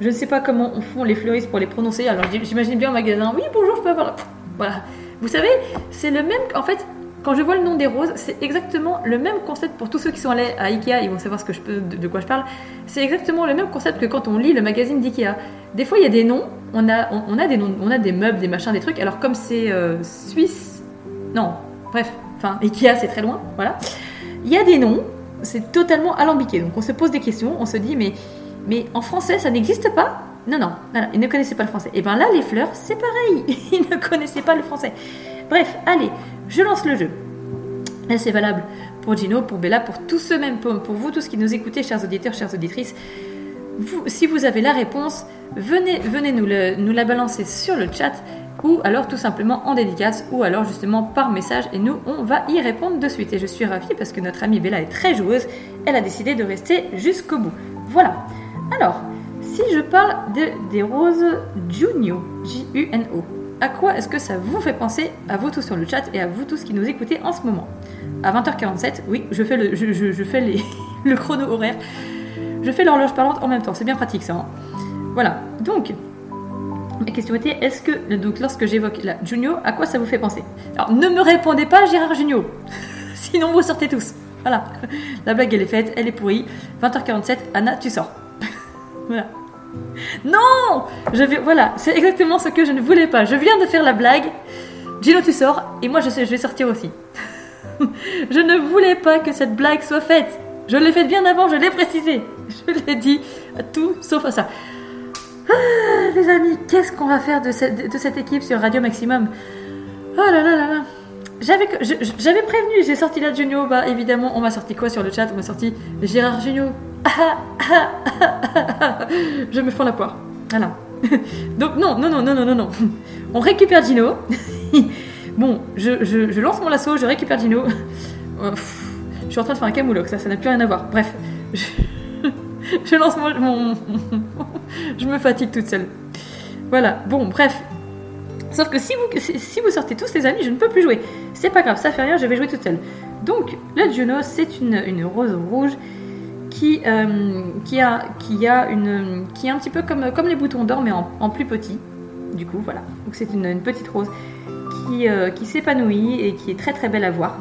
Je ne sais pas comment on font les fleuristes pour les prononcer. Alors j'imagine bien en magasin, oui, bonjour, je peux avoir... Voilà. Vous savez, c'est le même... En fait, quand je vois le nom des roses, c'est exactement le même concept pour tous ceux qui sont allés à Ikea. Ils vont savoir de quoi je parle. C'est exactement le même concept que quand on lit le magazine d'Ikea. Des fois, il y a des noms. On a des noms, on a des meubles, des machins, des trucs. Alors comme c'est suisse... Non, bref... Enfin, Ikea, c'est très loin, voilà. Il y a des noms, c'est totalement alambiqué. Donc, on se pose des questions, on se dit, mais en français, ça n'existe pas ? Non, ils ne connaissaient pas le français. Et bien là, les fleurs, c'est pareil. Ils ne connaissaient pas le français. Bref, allez, je lance le jeu. Et c'est valable pour Gino, pour Bella, pour tous ceux, même pour vous, tous qui nous écoutez, chers auditeurs, chères auditrices. Si vous avez la réponse, venez nous la balancer sur le chat ou alors tout simplement en dédicace ou alors justement par message et nous on va y répondre de suite et je suis ravie parce que notre amie Bella est très joueuse, elle a décidé de rester jusqu'au bout. Voilà. Alors, si je parle des roses Juno, Juno, à quoi est-ce que ça vous fait penser à vous tous sur le chat et à vous tous qui nous écoutez en ce moment ? À 20h47, oui, je fais le chrono horaire. Je fais l'horloge parlante en même temps, c'est bien pratique ça. Hein. Voilà. Donc ma question était, est-ce que, donc lorsque j'évoque la Junio, à quoi ça vous fait penser ? Alors, ne me répondez pas, Gérard Junio, sinon vous sortez tous. Voilà, la blague, elle est faite, elle est pourrie. 20h47, Anna, tu sors. Voilà. Non ! Voilà, c'est exactement ce que je ne voulais pas. Je viens de faire la blague, Gino, tu sors, et moi, je vais sortir aussi. Je ne voulais pas que cette blague soit faite. Je l'ai faite bien avant, je l'ai précisé. Je l'ai dit à tout, sauf à ça. Ah, les amis, qu'est-ce qu'on va faire de cette équipe sur Radio Maximum? Oh là là là là. J'avais prévenu, j'ai sorti la Junio. Bah évidemment, on m'a sorti quoi sur le chat? On m'a sorti Gérard Junio. Je me fends la poire. Voilà. Donc non. On récupère Gino. Bon, je lance mon lasso, je récupère Gino. Je suis en train de faire un camoulox, ça n'a plus rien à voir. Bref, je lance mon... Je me fatigue toute seule. Voilà, bon, bref. Sauf que si vous sortez tous les amis, je ne peux plus jouer. C'est pas grave, ça fait rien, je vais jouer toute seule. Donc, la Gino, c'est une rose rouge qui est un petit peu comme les boutons d'or, mais en plus petit. Du coup, voilà. Donc, c'est une petite rose qui s'épanouit et qui est très très belle à voir.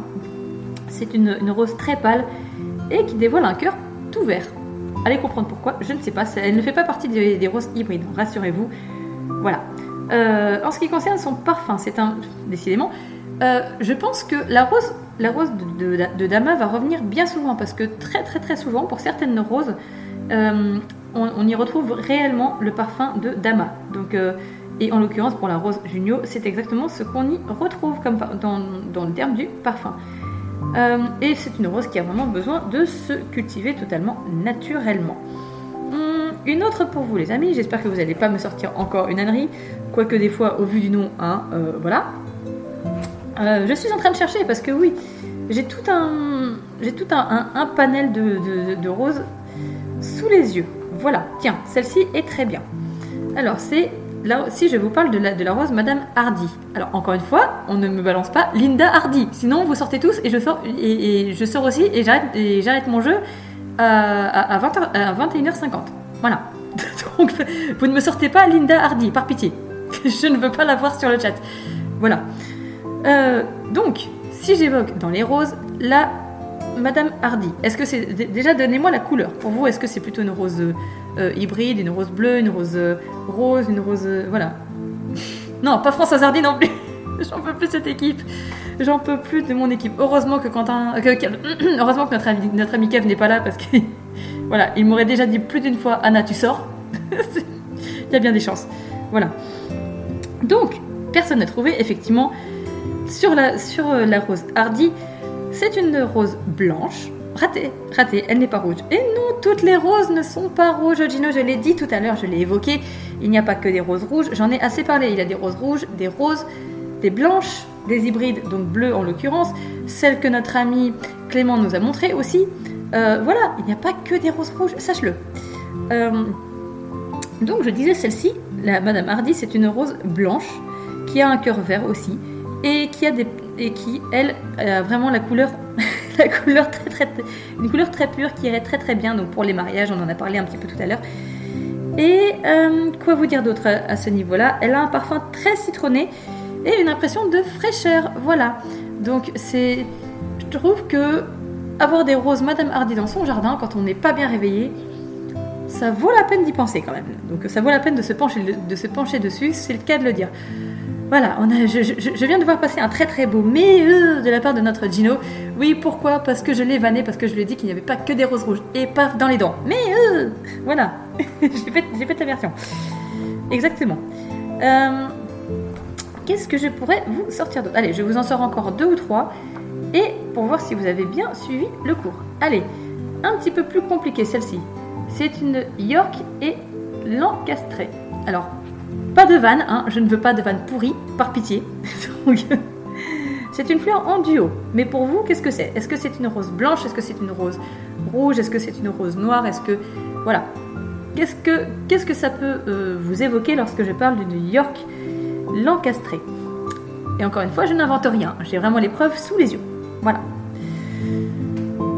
C'est une rose très pâle et qui dévoile un cœur tout vert. Allez comprendre pourquoi, je ne sais pas. Elle ne fait pas partie des roses hybrides, rassurez-vous. Voilà. En ce qui concerne son parfum, c'est un... Décidément, je pense que la rose de Dama va revenir bien souvent, parce que très très très souvent, pour certaines roses, on y retrouve réellement le parfum de Dama. Donc... Et en l'occurrence, pour la rose Junio, c'est exactement ce qu'on y retrouve comme dans le terme du parfum. Et c'est une rose qui a vraiment besoin de se cultiver totalement naturellement. Une autre pour vous, les amis. J'espère que vous n'allez pas me sortir encore une ânerie. Quoique des fois, au vu du nom, hein, voilà. Je suis en train de chercher parce que oui, j'ai tout un panel de roses sous les yeux. Voilà, tiens, celle-ci est très bien. Alors, c'est... Là aussi, je vous parle de la rose Madame Hardy. Alors, encore une fois, on ne me balance pas Linda Hardy. Sinon, vous sortez tous et je sors aussi et j'arrête mon jeu à 21h50. Voilà. Donc, vous ne me sortez pas Linda Hardy, par pitié. Je ne veux pas la voir sur le chat. Voilà. Donc, si j'évoque dans les roses, la Madame Hardy. Est-ce que c'est... Déjà, donnez-moi la couleur. Pour vous, est-ce que c'est plutôt une rose... hybride, une rose bleue, une rose rose, une rose... voilà. Non, pas France Hazardi non plus. J'en peux plus de cette équipe. J'en peux plus de mon équipe. Heureusement que heureusement que notre ami Kev n'est pas là, parce que... voilà, il m'aurait déjà dit plus d'une fois, Anna, tu sors. Il y a bien des chances. Voilà. Donc, personne n'a trouvé, effectivement, sur la rose Hardy. C'est une rose blanche. Raté, elle n'est pas rouge. Et non, toutes les roses ne sont pas rouges, Gino, je l'ai dit tout à l'heure, je l'ai évoqué. Il n'y a pas que des roses rouges, j'en ai assez parlé. Il y a des roses rouges, des roses, des blanches, des hybrides, donc bleues en l'occurrence. Celle que notre ami Clément nous a montrée aussi. Voilà, il n'y a pas que des roses rouges, sache-le. Donc je disais celle-ci, la Madame Hardy, c'est une rose blanche qui a un cœur vert aussi et qui a vraiment la couleur... La couleur une couleur très pure qui irait très très bien donc pour les mariages, on en a parlé un petit peu tout à l'heure. Et quoi vous dire d'autre à ce niveau-là? Elle a un parfum très citronné et une impression de fraîcheur, voilà. Donc c'est... Je trouve que avoir des roses Madame Hardy dans son jardin quand on n'est pas bien réveillé, ça vaut la peine d'y penser quand même. Donc ça vaut la peine de se pencher dessus, c'est le cas de le dire. Voilà, je viens de voir passer un très très beau mais de la part de notre Gino. Oui, pourquoi? Parce que je l'ai vanné, parce que je lui ai dit qu'il n'y avait pas que des roses rouges. Et paf, dans les dents. Mais voilà, j'ai fait ta version. Exactement. Qu'est-ce que je pourrais vous sortir d'autre? Allez, je vous en sors encore 2 ou 3. Et pour voir si vous avez bien suivi le cours. Allez, un petit peu plus compliqué celle-ci. C'est une York et l'encastrée. Alors... Pas de vanne, hein, je ne veux pas de vanne pourrie, par pitié. Donc, c'est une fleur en duo. Mais pour vous, qu'est-ce que c'est? Est-ce que c'est une rose blanche? Est-ce que c'est une rose rouge? Est-ce que c'est une rose noire? Est-ce que... Voilà. Qu'est-ce que ça peut vous évoquer lorsque je parle d'une York l'encastrée? Et encore une fois, je n'invente rien. J'ai vraiment les preuves sous les yeux. Voilà.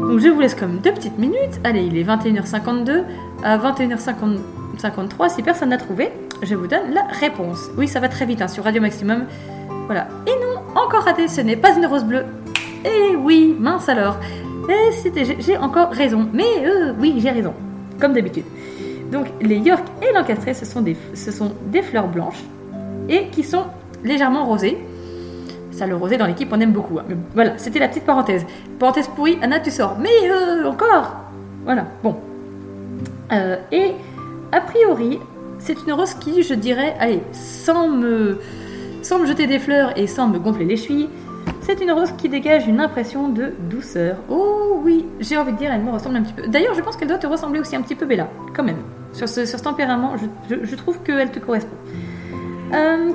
Donc je vous laisse comme 2 petites minutes. Allez, il est 21h52. À 21h53, si personne n'a trouvé... Je vous donne la réponse. Oui, ça va très vite hein, sur Radio Maximum. Voilà. Et non, encore raté, ce n'est pas une rose bleue. Eh oui, mince alors. Et j'ai encore raison. Mais oui, j'ai raison. Comme d'habitude. Donc, les York et l'encastrée, ce sont des fleurs blanches et qui sont légèrement rosées. Ça, le rosé dans l'équipe, on aime beaucoup. Hein. Mais voilà, c'était la petite parenthèse. Parenthèse pourrie, Anna, tu sors. Mais encore. Voilà, bon. Et a priori... C'est une rose qui, je dirais, allez, sans me jeter des fleurs et sans me gonfler les chevilles, c'est une rose qui dégage une impression de douceur. Oh oui, j'ai envie de dire, elle me ressemble un petit peu. D'ailleurs, je pense qu'elle doit te ressembler aussi un petit peu, Bella, quand même. Sur ce tempérament, je trouve qu'elle te correspond.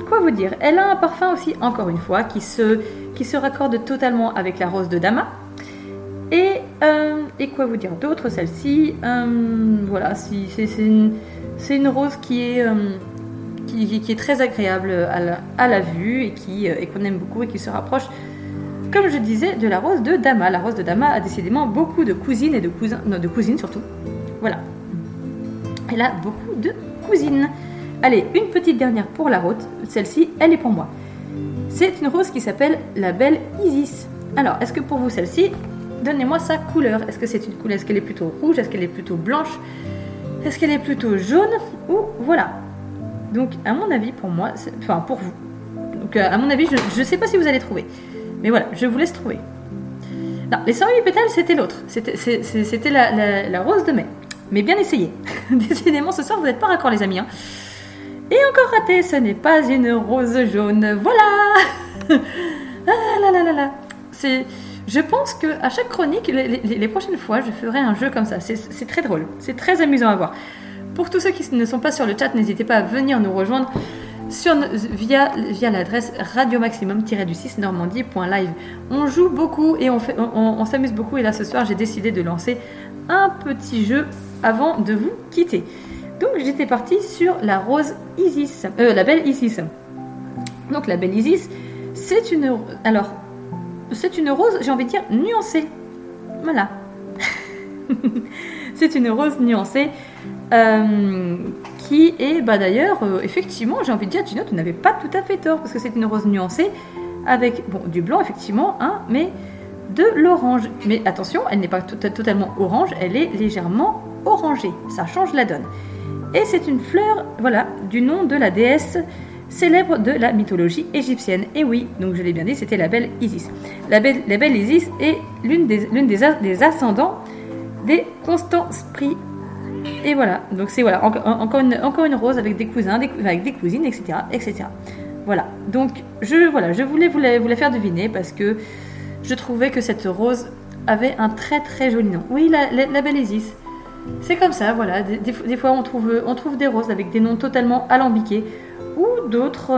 Quoi vous dire ? Elle a un parfum aussi, encore une fois, qui se raccorde totalement avec la rose de Dama. Et quoi vous dire d'autre ? Celle-ci, voilà, c'est une rose qui est très agréable à la vue et qu'on aime beaucoup et qui se rapproche, comme je disais, de la rose de Dama. La rose de Dama a décidément beaucoup de cousines et de cousins, non, de cousines surtout. Voilà. Elle a beaucoup de cousines. Allez, une petite dernière pour la route. Celle-ci, elle est pour moi. C'est une rose qui s'appelle la Belle Isis. Alors, est-ce que pour vous, celle-ci, donnez-moi sa couleur. Est-ce que c'est une couleur ? Est-ce qu'elle est plutôt rouge ? Est-ce qu'elle est plutôt blanche ? Est-ce qu'elle est plutôt jaune ? Ou voilà. Donc, à mon avis, pour moi, pour vous. Donc, à mon avis, je ne sais pas si vous allez trouver. Mais voilà, je vous laisse trouver. Non, les 108 pétales, c'était l'autre. C'était la rose de mai. Mais bien essayé. Décidément, ce soir, vous n'êtes pas raccord, les amis, hein. Et encore raté, ce n'est pas une rose jaune. Voilà. Ah là là là là. Je pense qu'à chaque chronique, les prochaines fois, je ferai un jeu comme ça. C'est très drôle. C'est très amusant à voir. Pour tous ceux qui ne sont pas sur le chat, n'hésitez pas à venir nous rejoindre via l'adresse radiomaximum-6normandie.live. On joue beaucoup et on s'amuse beaucoup. Et là, ce soir, j'ai décidé de lancer un petit jeu avant de vous quitter. Donc, j'étais partie sur la Belle Isis. Donc, la Belle Isis, c'est une rose, j'ai envie de dire, nuancée. Voilà. C'est une rose nuancée qui est, d'ailleurs, effectivement, j'ai envie de dire, Gino, tu n'avais pas tout à fait tort, parce que c'est une rose nuancée avec, du blanc, effectivement, hein, mais de l'orange. Mais attention, elle n'est pas totalement orange, elle est légèrement orangée. Ça change la donne. Et c'est une fleur, voilà, du nom de la déesse célèbre de la mythologie égyptienne. Et oui, donc je l'ai bien dit, c'était la Belle Isis. La belle Isis est l'une des ascendants des Constanspris. Et voilà, donc c'est voilà, encore une rose avec des cousins, avec des cousines, etc., etc. Voilà, donc je voulais vous la faire deviner parce que je trouvais que cette rose avait un très très joli nom. Oui, la Belle Isis. C'est comme ça, voilà. Des fois, on trouve des roses avec des noms totalement alambiqués ou d'autres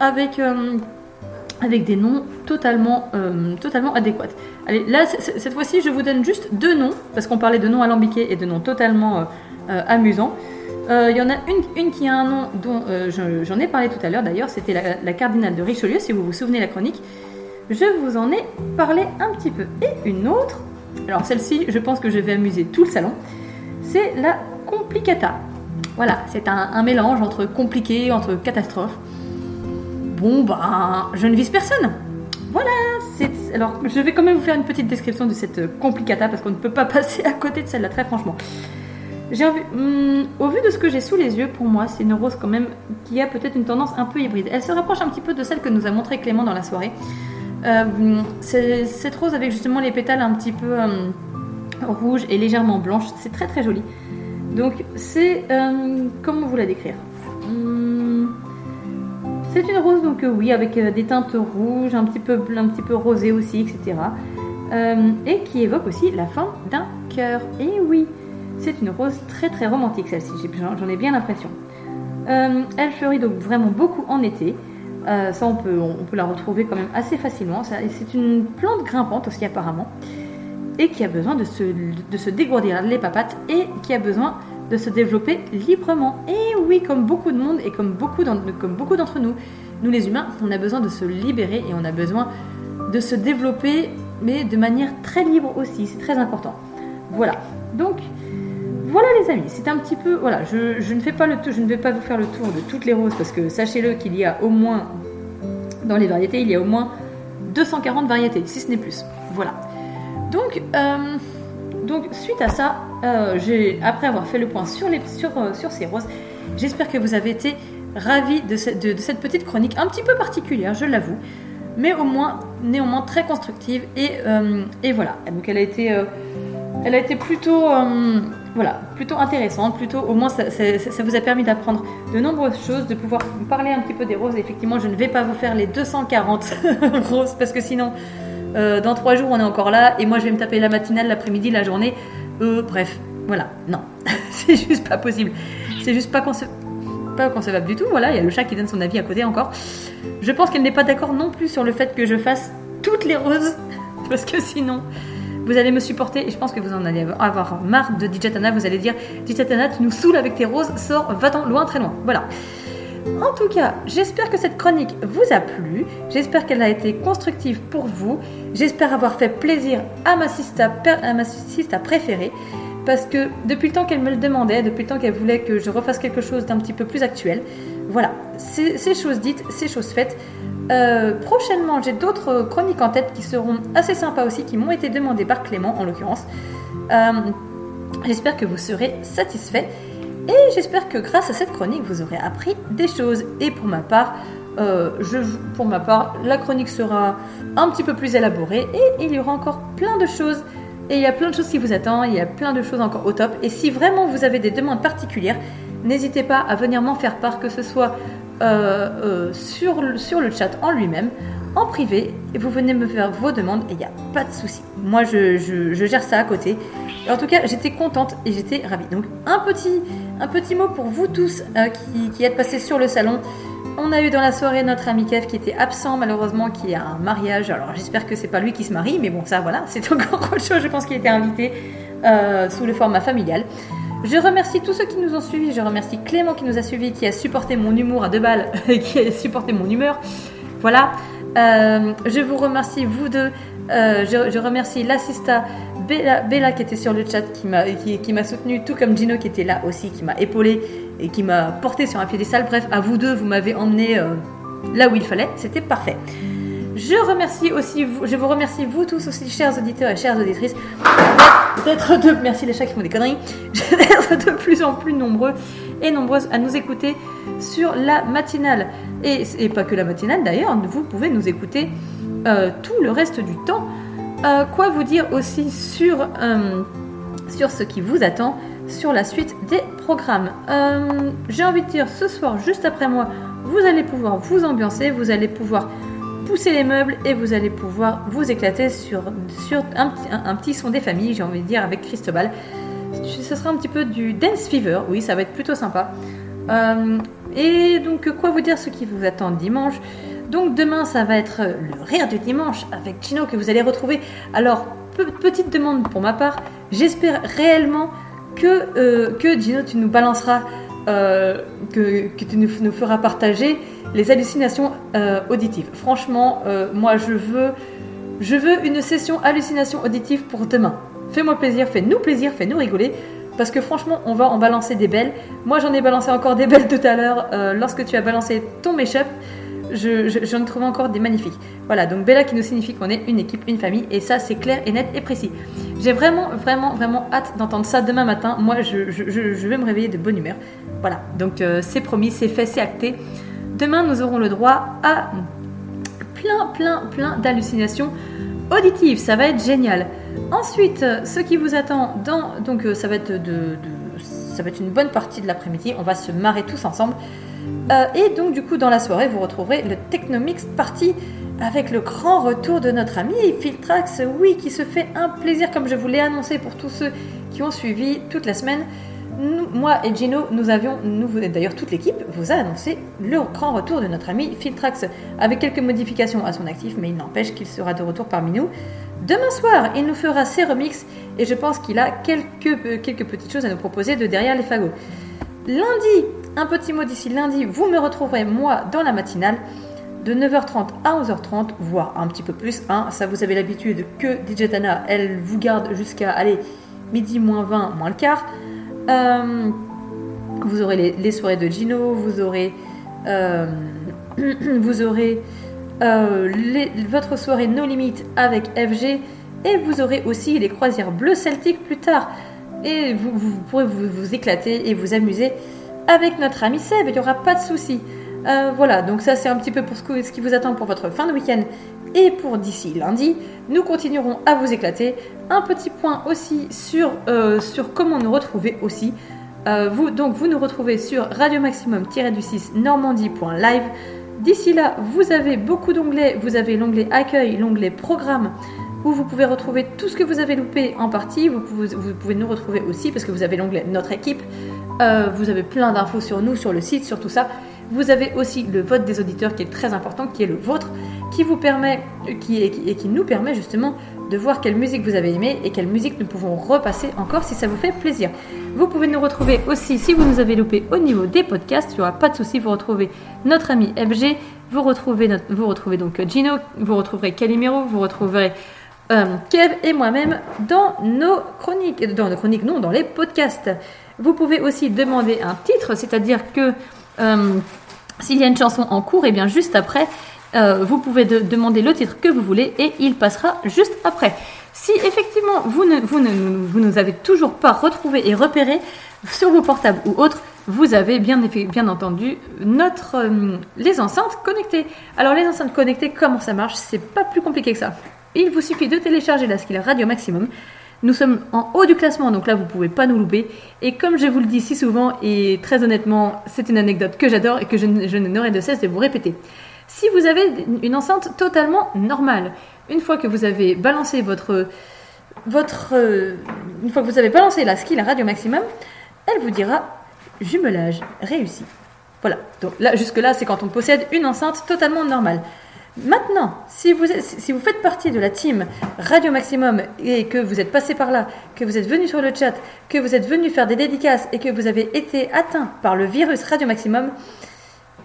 avec des noms totalement adéquats. Allez, là, cette fois-ci, je vous donne juste deux noms parce qu'on parlait de noms alambiqués et de noms totalement amusants. Il y en a une qui a un nom dont j'en ai parlé tout à l'heure. D'ailleurs, c'était la cardinale de Richelieu, si vous vous souvenez de la chronique. Je vous en ai parlé un petit peu. Et une autre. Alors celle-ci, je pense que je vais amuser tout le salon. C'est la complicata. Voilà, c'est un mélange entre compliqué, entre catastrophe. Bon je ne vise personne. Voilà, alors je vais quand même vous faire une petite description de cette complicata parce qu'on ne peut pas passer à côté de celle-là, très franchement. Au vu de ce que j'ai sous les yeux, pour moi, c'est une rose quand même qui a peut-être une tendance un peu hybride. Elle se rapproche un petit peu de celle que nous a montrée Clément dans la soirée. Cette rose avec justement les pétales un petit peu rouges et légèrement blanches, c'est très très joli. Donc c'est comment vous la décrire ? C'est une rose donc oui avec des teintes rouges, un petit peu rosées aussi, etc. Et qui évoque aussi la forme d'un cœur. Et oui, c'est une rose très très romantique celle-ci. J'en ai bien l'impression. Elle fleurit donc vraiment beaucoup en été. Ça on peut la retrouver quand même assez facilement. C'est une plante grimpante aussi apparemment et qui a besoin de se dégourdir les papates et qui a besoin de se développer librement. Et oui, comme beaucoup de monde et comme beaucoup d'entre nous les humains, on a besoin de se libérer et on a besoin de se développer mais de manière très libre aussi, c'est très important. Voilà, donc voilà les amis, c'est un petit peu... Voilà, je ne fais pas le tour, je ne vais pas vous faire le tour de toutes les roses parce que sachez-le qu'il y a au moins, dans les variétés, il y a au moins 240 variétés, si ce n'est plus. Voilà. Donc suite à ça, après avoir fait le point sur ces roses, j'espère que vous avez été ravis de cette petite chronique un petit peu particulière, je l'avoue, mais au moins, néanmoins très constructive. Et voilà, donc elle a été plutôt... Voilà, plutôt intéressante, plutôt au moins ça vous a permis d'apprendre de nombreuses choses, de pouvoir vous parler un petit peu des roses. Effectivement, je ne vais pas vous faire les 240 roses parce que sinon, dans 3 jours, on est encore là et moi je vais me taper la matinale, l'après-midi, la journée. Bref, voilà, non, c'est juste pas possible, c'est juste pas concevable du tout. Voilà, il y a le chat qui donne son avis à côté encore. Je pense qu'elle n'est pas d'accord non plus sur le fait que je fasse toutes les roses parce que sinon. Vous allez me supporter et je pense que vous en allez avoir marre de Dijatana. Vous allez dire, Dijatana, tu nous saoules avec tes roses, sors, va-t'en loin, très loin. Voilà. En tout cas, j'espère que cette chronique vous a plu. J'espère qu'elle a été constructive pour vous. J'espère avoir fait plaisir à ma sista préférée. Parce que depuis le temps qu'elle me le demandait, depuis le temps qu'elle voulait que je refasse quelque chose d'un petit peu plus actuel, voilà, c'est chose dite, c'est chose faite. Prochainement, j'ai d'autres chroniques en tête qui seront assez sympas aussi, qui m'ont été demandées par Clément en l'occurrence. J'espère que vous serez satisfaits et j'espère que grâce à cette chronique, vous aurez appris des choses. Et pour ma part, la chronique sera un petit peu plus élaborée et il y aura encore plein de choses. Et il y a plein de choses qui vous attendent, il y a plein de choses encore au top. Et si vraiment vous avez des demandes particulières, n'hésitez pas à venir m'en faire part, que ce soit sur le chat en lui-même, en privé, et vous venez me faire vos demandes et il n'y a pas de souci. Moi, je gère ça à côté. Et en tout cas, j'étais contente et j'étais ravie. Donc, un petit mot pour vous tous qui êtes passés sur le salon. On a eu dans la soirée notre ami Kev qui était absent malheureusement, qui a un mariage. Alors j'espère que c'est pas lui qui se marie, mais bon ça voilà, c'est encore autre chose. Je pense qu'il était invité sous le format familial. Je remercie tous ceux qui nous ont suivis. Je remercie Clément qui nous a suivis, qui a supporté mon humour à 2 balles, qui a supporté mon humeur. Voilà. Je vous remercie vous deux. Je remercie l'assista Bella qui était sur le chat, qui m'a soutenu, tout comme Gino qui était là aussi, qui m'a épaulé et qui m'a porté sur un piédestal. Bref, à vous deux, vous m'avez emmené là où il fallait, c'était parfait. Je vous remercie vous tous aussi, chers auditeurs et chères auditrices, merci les chats qui font des conneries, d'être de plus en plus nombreux et nombreuses à nous écouter sur la matinale. Et pas que la matinale d'ailleurs, vous pouvez nous écouter tout le reste du temps. Quoi vous dire aussi sur ce qui vous attend, sur la suite des programmes. J'ai envie de dire, ce soir, juste après moi, vous allez pouvoir vous ambiancer, vous allez pouvoir pousser les meubles et vous allez pouvoir vous éclater sur un petit son des familles, j'ai envie de dire, avec Cristobal. Ce sera un petit peu du Dance Fever, oui, ça va être plutôt sympa. Et donc, quoi vous dire, ce qui vous attend dimanche. Donc demain, ça va être le rire du dimanche avec Gino que vous allez retrouver. Alors, petite demande pour ma part, j'espère réellement que Gino, tu nous balanceras, que tu nous feras partager les hallucinations auditives. Franchement, moi, je veux une session hallucination auditive pour demain. Fais-moi plaisir, fais-nous rigoler. Parce que franchement, on va en balancer des belles. Moi, j'en ai balancé encore des belles tout à l'heure lorsque tu as balancé ton mashup. J'en trouve encore des magnifiques. Voilà, donc Bella qui nous signifie qu'on est une équipe, une famille, et ça c'est clair et net et précis. J'ai vraiment hâte d'entendre ça demain matin. Moi je vais me réveiller de bonne humeur. Voilà, donc c'est promis, c'est fait, c'est acté. Demain nous aurons le droit à plein d'hallucinations auditives, ça va être génial. Ensuite, ce qui vous attend ça va être ça va être une bonne partie de l'après-midi, on va se marrer tous ensemble. Et donc du coup dans la soirée vous retrouverez le Technomix Party avec le grand retour de notre ami Filtrax, oui, qui se fait un plaisir comme je vous l'ai annoncé pour tous ceux qui ont suivi toute la semaine. Moi et Gino, d'ailleurs toute l'équipe vous a annoncé le grand retour de notre ami Filtrax avec quelques modifications à son actif, mais il n'empêche qu'il sera de retour parmi nous. Demain soir, il nous fera ses remixes et je pense qu'il a quelques petites choses à nous proposer de derrière les fagots. Lundi, un petit mot d'ici lundi, vous me retrouverez moi dans la matinale de 9h30 à 11h30, voire un petit peu plus, hein, ça vous avez l'habitude que Dijatana, elle vous garde jusqu'à, allez, midi moins 20, moins le quart. Vous aurez les soirées de Gino, vous aurez votre soirée No Limit avec FG et vous aurez aussi les croisières bleues celtiques plus tard. Et vous pourrez vous éclater et vous amuser avec notre ami Seb, il n'y aura pas de souci. Voilà, donc ça c'est un petit peu pour ce qui vous attend pour votre fin de week-end Et pour d'ici lundi, nous continuerons à vous éclater. Un petit point aussi sur comment nous retrouver aussi. Vous nous retrouvez sur radiomaximum-du6normandie.live. D'ici là, vous avez beaucoup d'onglets. Vous avez l'onglet accueil, l'onglet programme, où vous pouvez retrouver tout ce que vous avez loupé en partie. Vous pouvez nous retrouver aussi parce que vous avez l'onglet notre équipe. Vous avez plein d'infos sur nous, sur le site, sur tout ça. Vous avez aussi le vote des auditeurs qui est très important, qui est le vôtre, qui vous permet, qui nous permet justement de voir quelle musique vous avez aimée et quelle musique nous pouvons repasser encore si ça vous fait plaisir. Vous pouvez nous retrouver aussi si vous nous avez loupé au niveau des podcasts, il n'y aura pas de souci, vous retrouvez notre ami FG, vous retrouvez donc Gino, vous retrouverez Calimero, vous retrouverez Kev et moi-même dans nos chroniques, dans les podcasts. Vous pouvez aussi demander un titre, c'est-à-dire que s'il y a une chanson en cours, et bien juste après, vous pouvez demander le titre que vous voulez et il passera juste après. Si effectivement vous nous avez toujours pas retrouvé et repéré sur vos portables ou autres, vous avez bien entendu les enceintes connectées. Alors les enceintes connectées, comment ça marche? C'est pas plus compliqué que ça. Il vous suffit de télécharger la skill Radio Maximum. Nous sommes en haut du classement, donc là vous pouvez pas nous louper. Et comme je vous le dis si souvent, et très honnêtement, c'est une anecdote que j'adore et que je n'aurai de cesse de vous répéter. Si vous avez une enceinte totalement normale, une fois que vous avez balancé une fois que vous avez balancé la skill à Radio Maximum, elle vous dira jumelage réussi. Voilà. Donc là, jusque-là, c'est quand on possède une enceinte totalement normale. Maintenant, si vous faites partie de la team Radio Maximum et que vous êtes passé par là, que vous êtes venu sur le chat, que vous êtes venu faire des dédicaces et que vous avez été atteint par le virus Radio Maximum,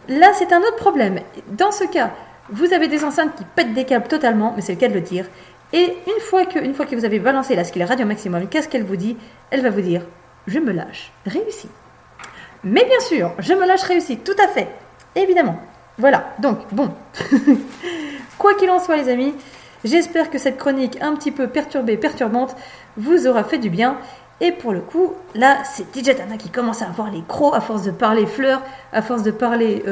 là c'est un autre problème. Dans ce cas, vous avez des enceintes qui pètent des câbles totalement, mais c'est le cas de le dire. Et une fois que vous avez balancé la skill Radio Maximum, qu'est-ce qu'elle vous dit? Elle va vous dire « Je me lâche, réussi ». Mais bien sûr, « Je me lâche, réussi », tout à fait, évidemment. Voilà, donc bon, quoi qu'il en soit les amis, j'espère que cette chronique un petit peu perturbante vous aura fait du bien. Et pour le coup, là c'est DJ Tana qui commence à avoir les crocs à force de parler fleurs, à force de parler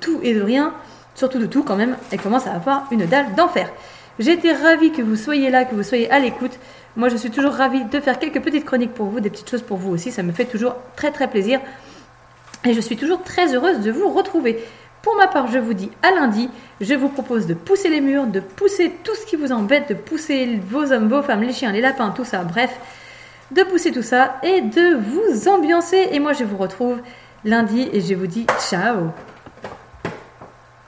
tout et de rien, surtout de tout quand même, elle commence à avoir une dalle d'enfer. J'étais ravie que vous soyez là, que vous soyez à l'écoute. Moi je suis toujours ravie de faire quelques petites chroniques pour vous, des petites choses pour vous aussi, ça me fait toujours très très plaisir. Et je suis toujours très heureuse de vous retrouver. Pour ma part, je vous dis à lundi, je vous propose de pousser les murs, de pousser tout ce qui vous embête, de pousser vos hommes, vos femmes, les chiens, les lapins, tout ça, bref, de pousser tout ça et de vous ambiancer. Et moi, je vous retrouve lundi et je vous dis ciao.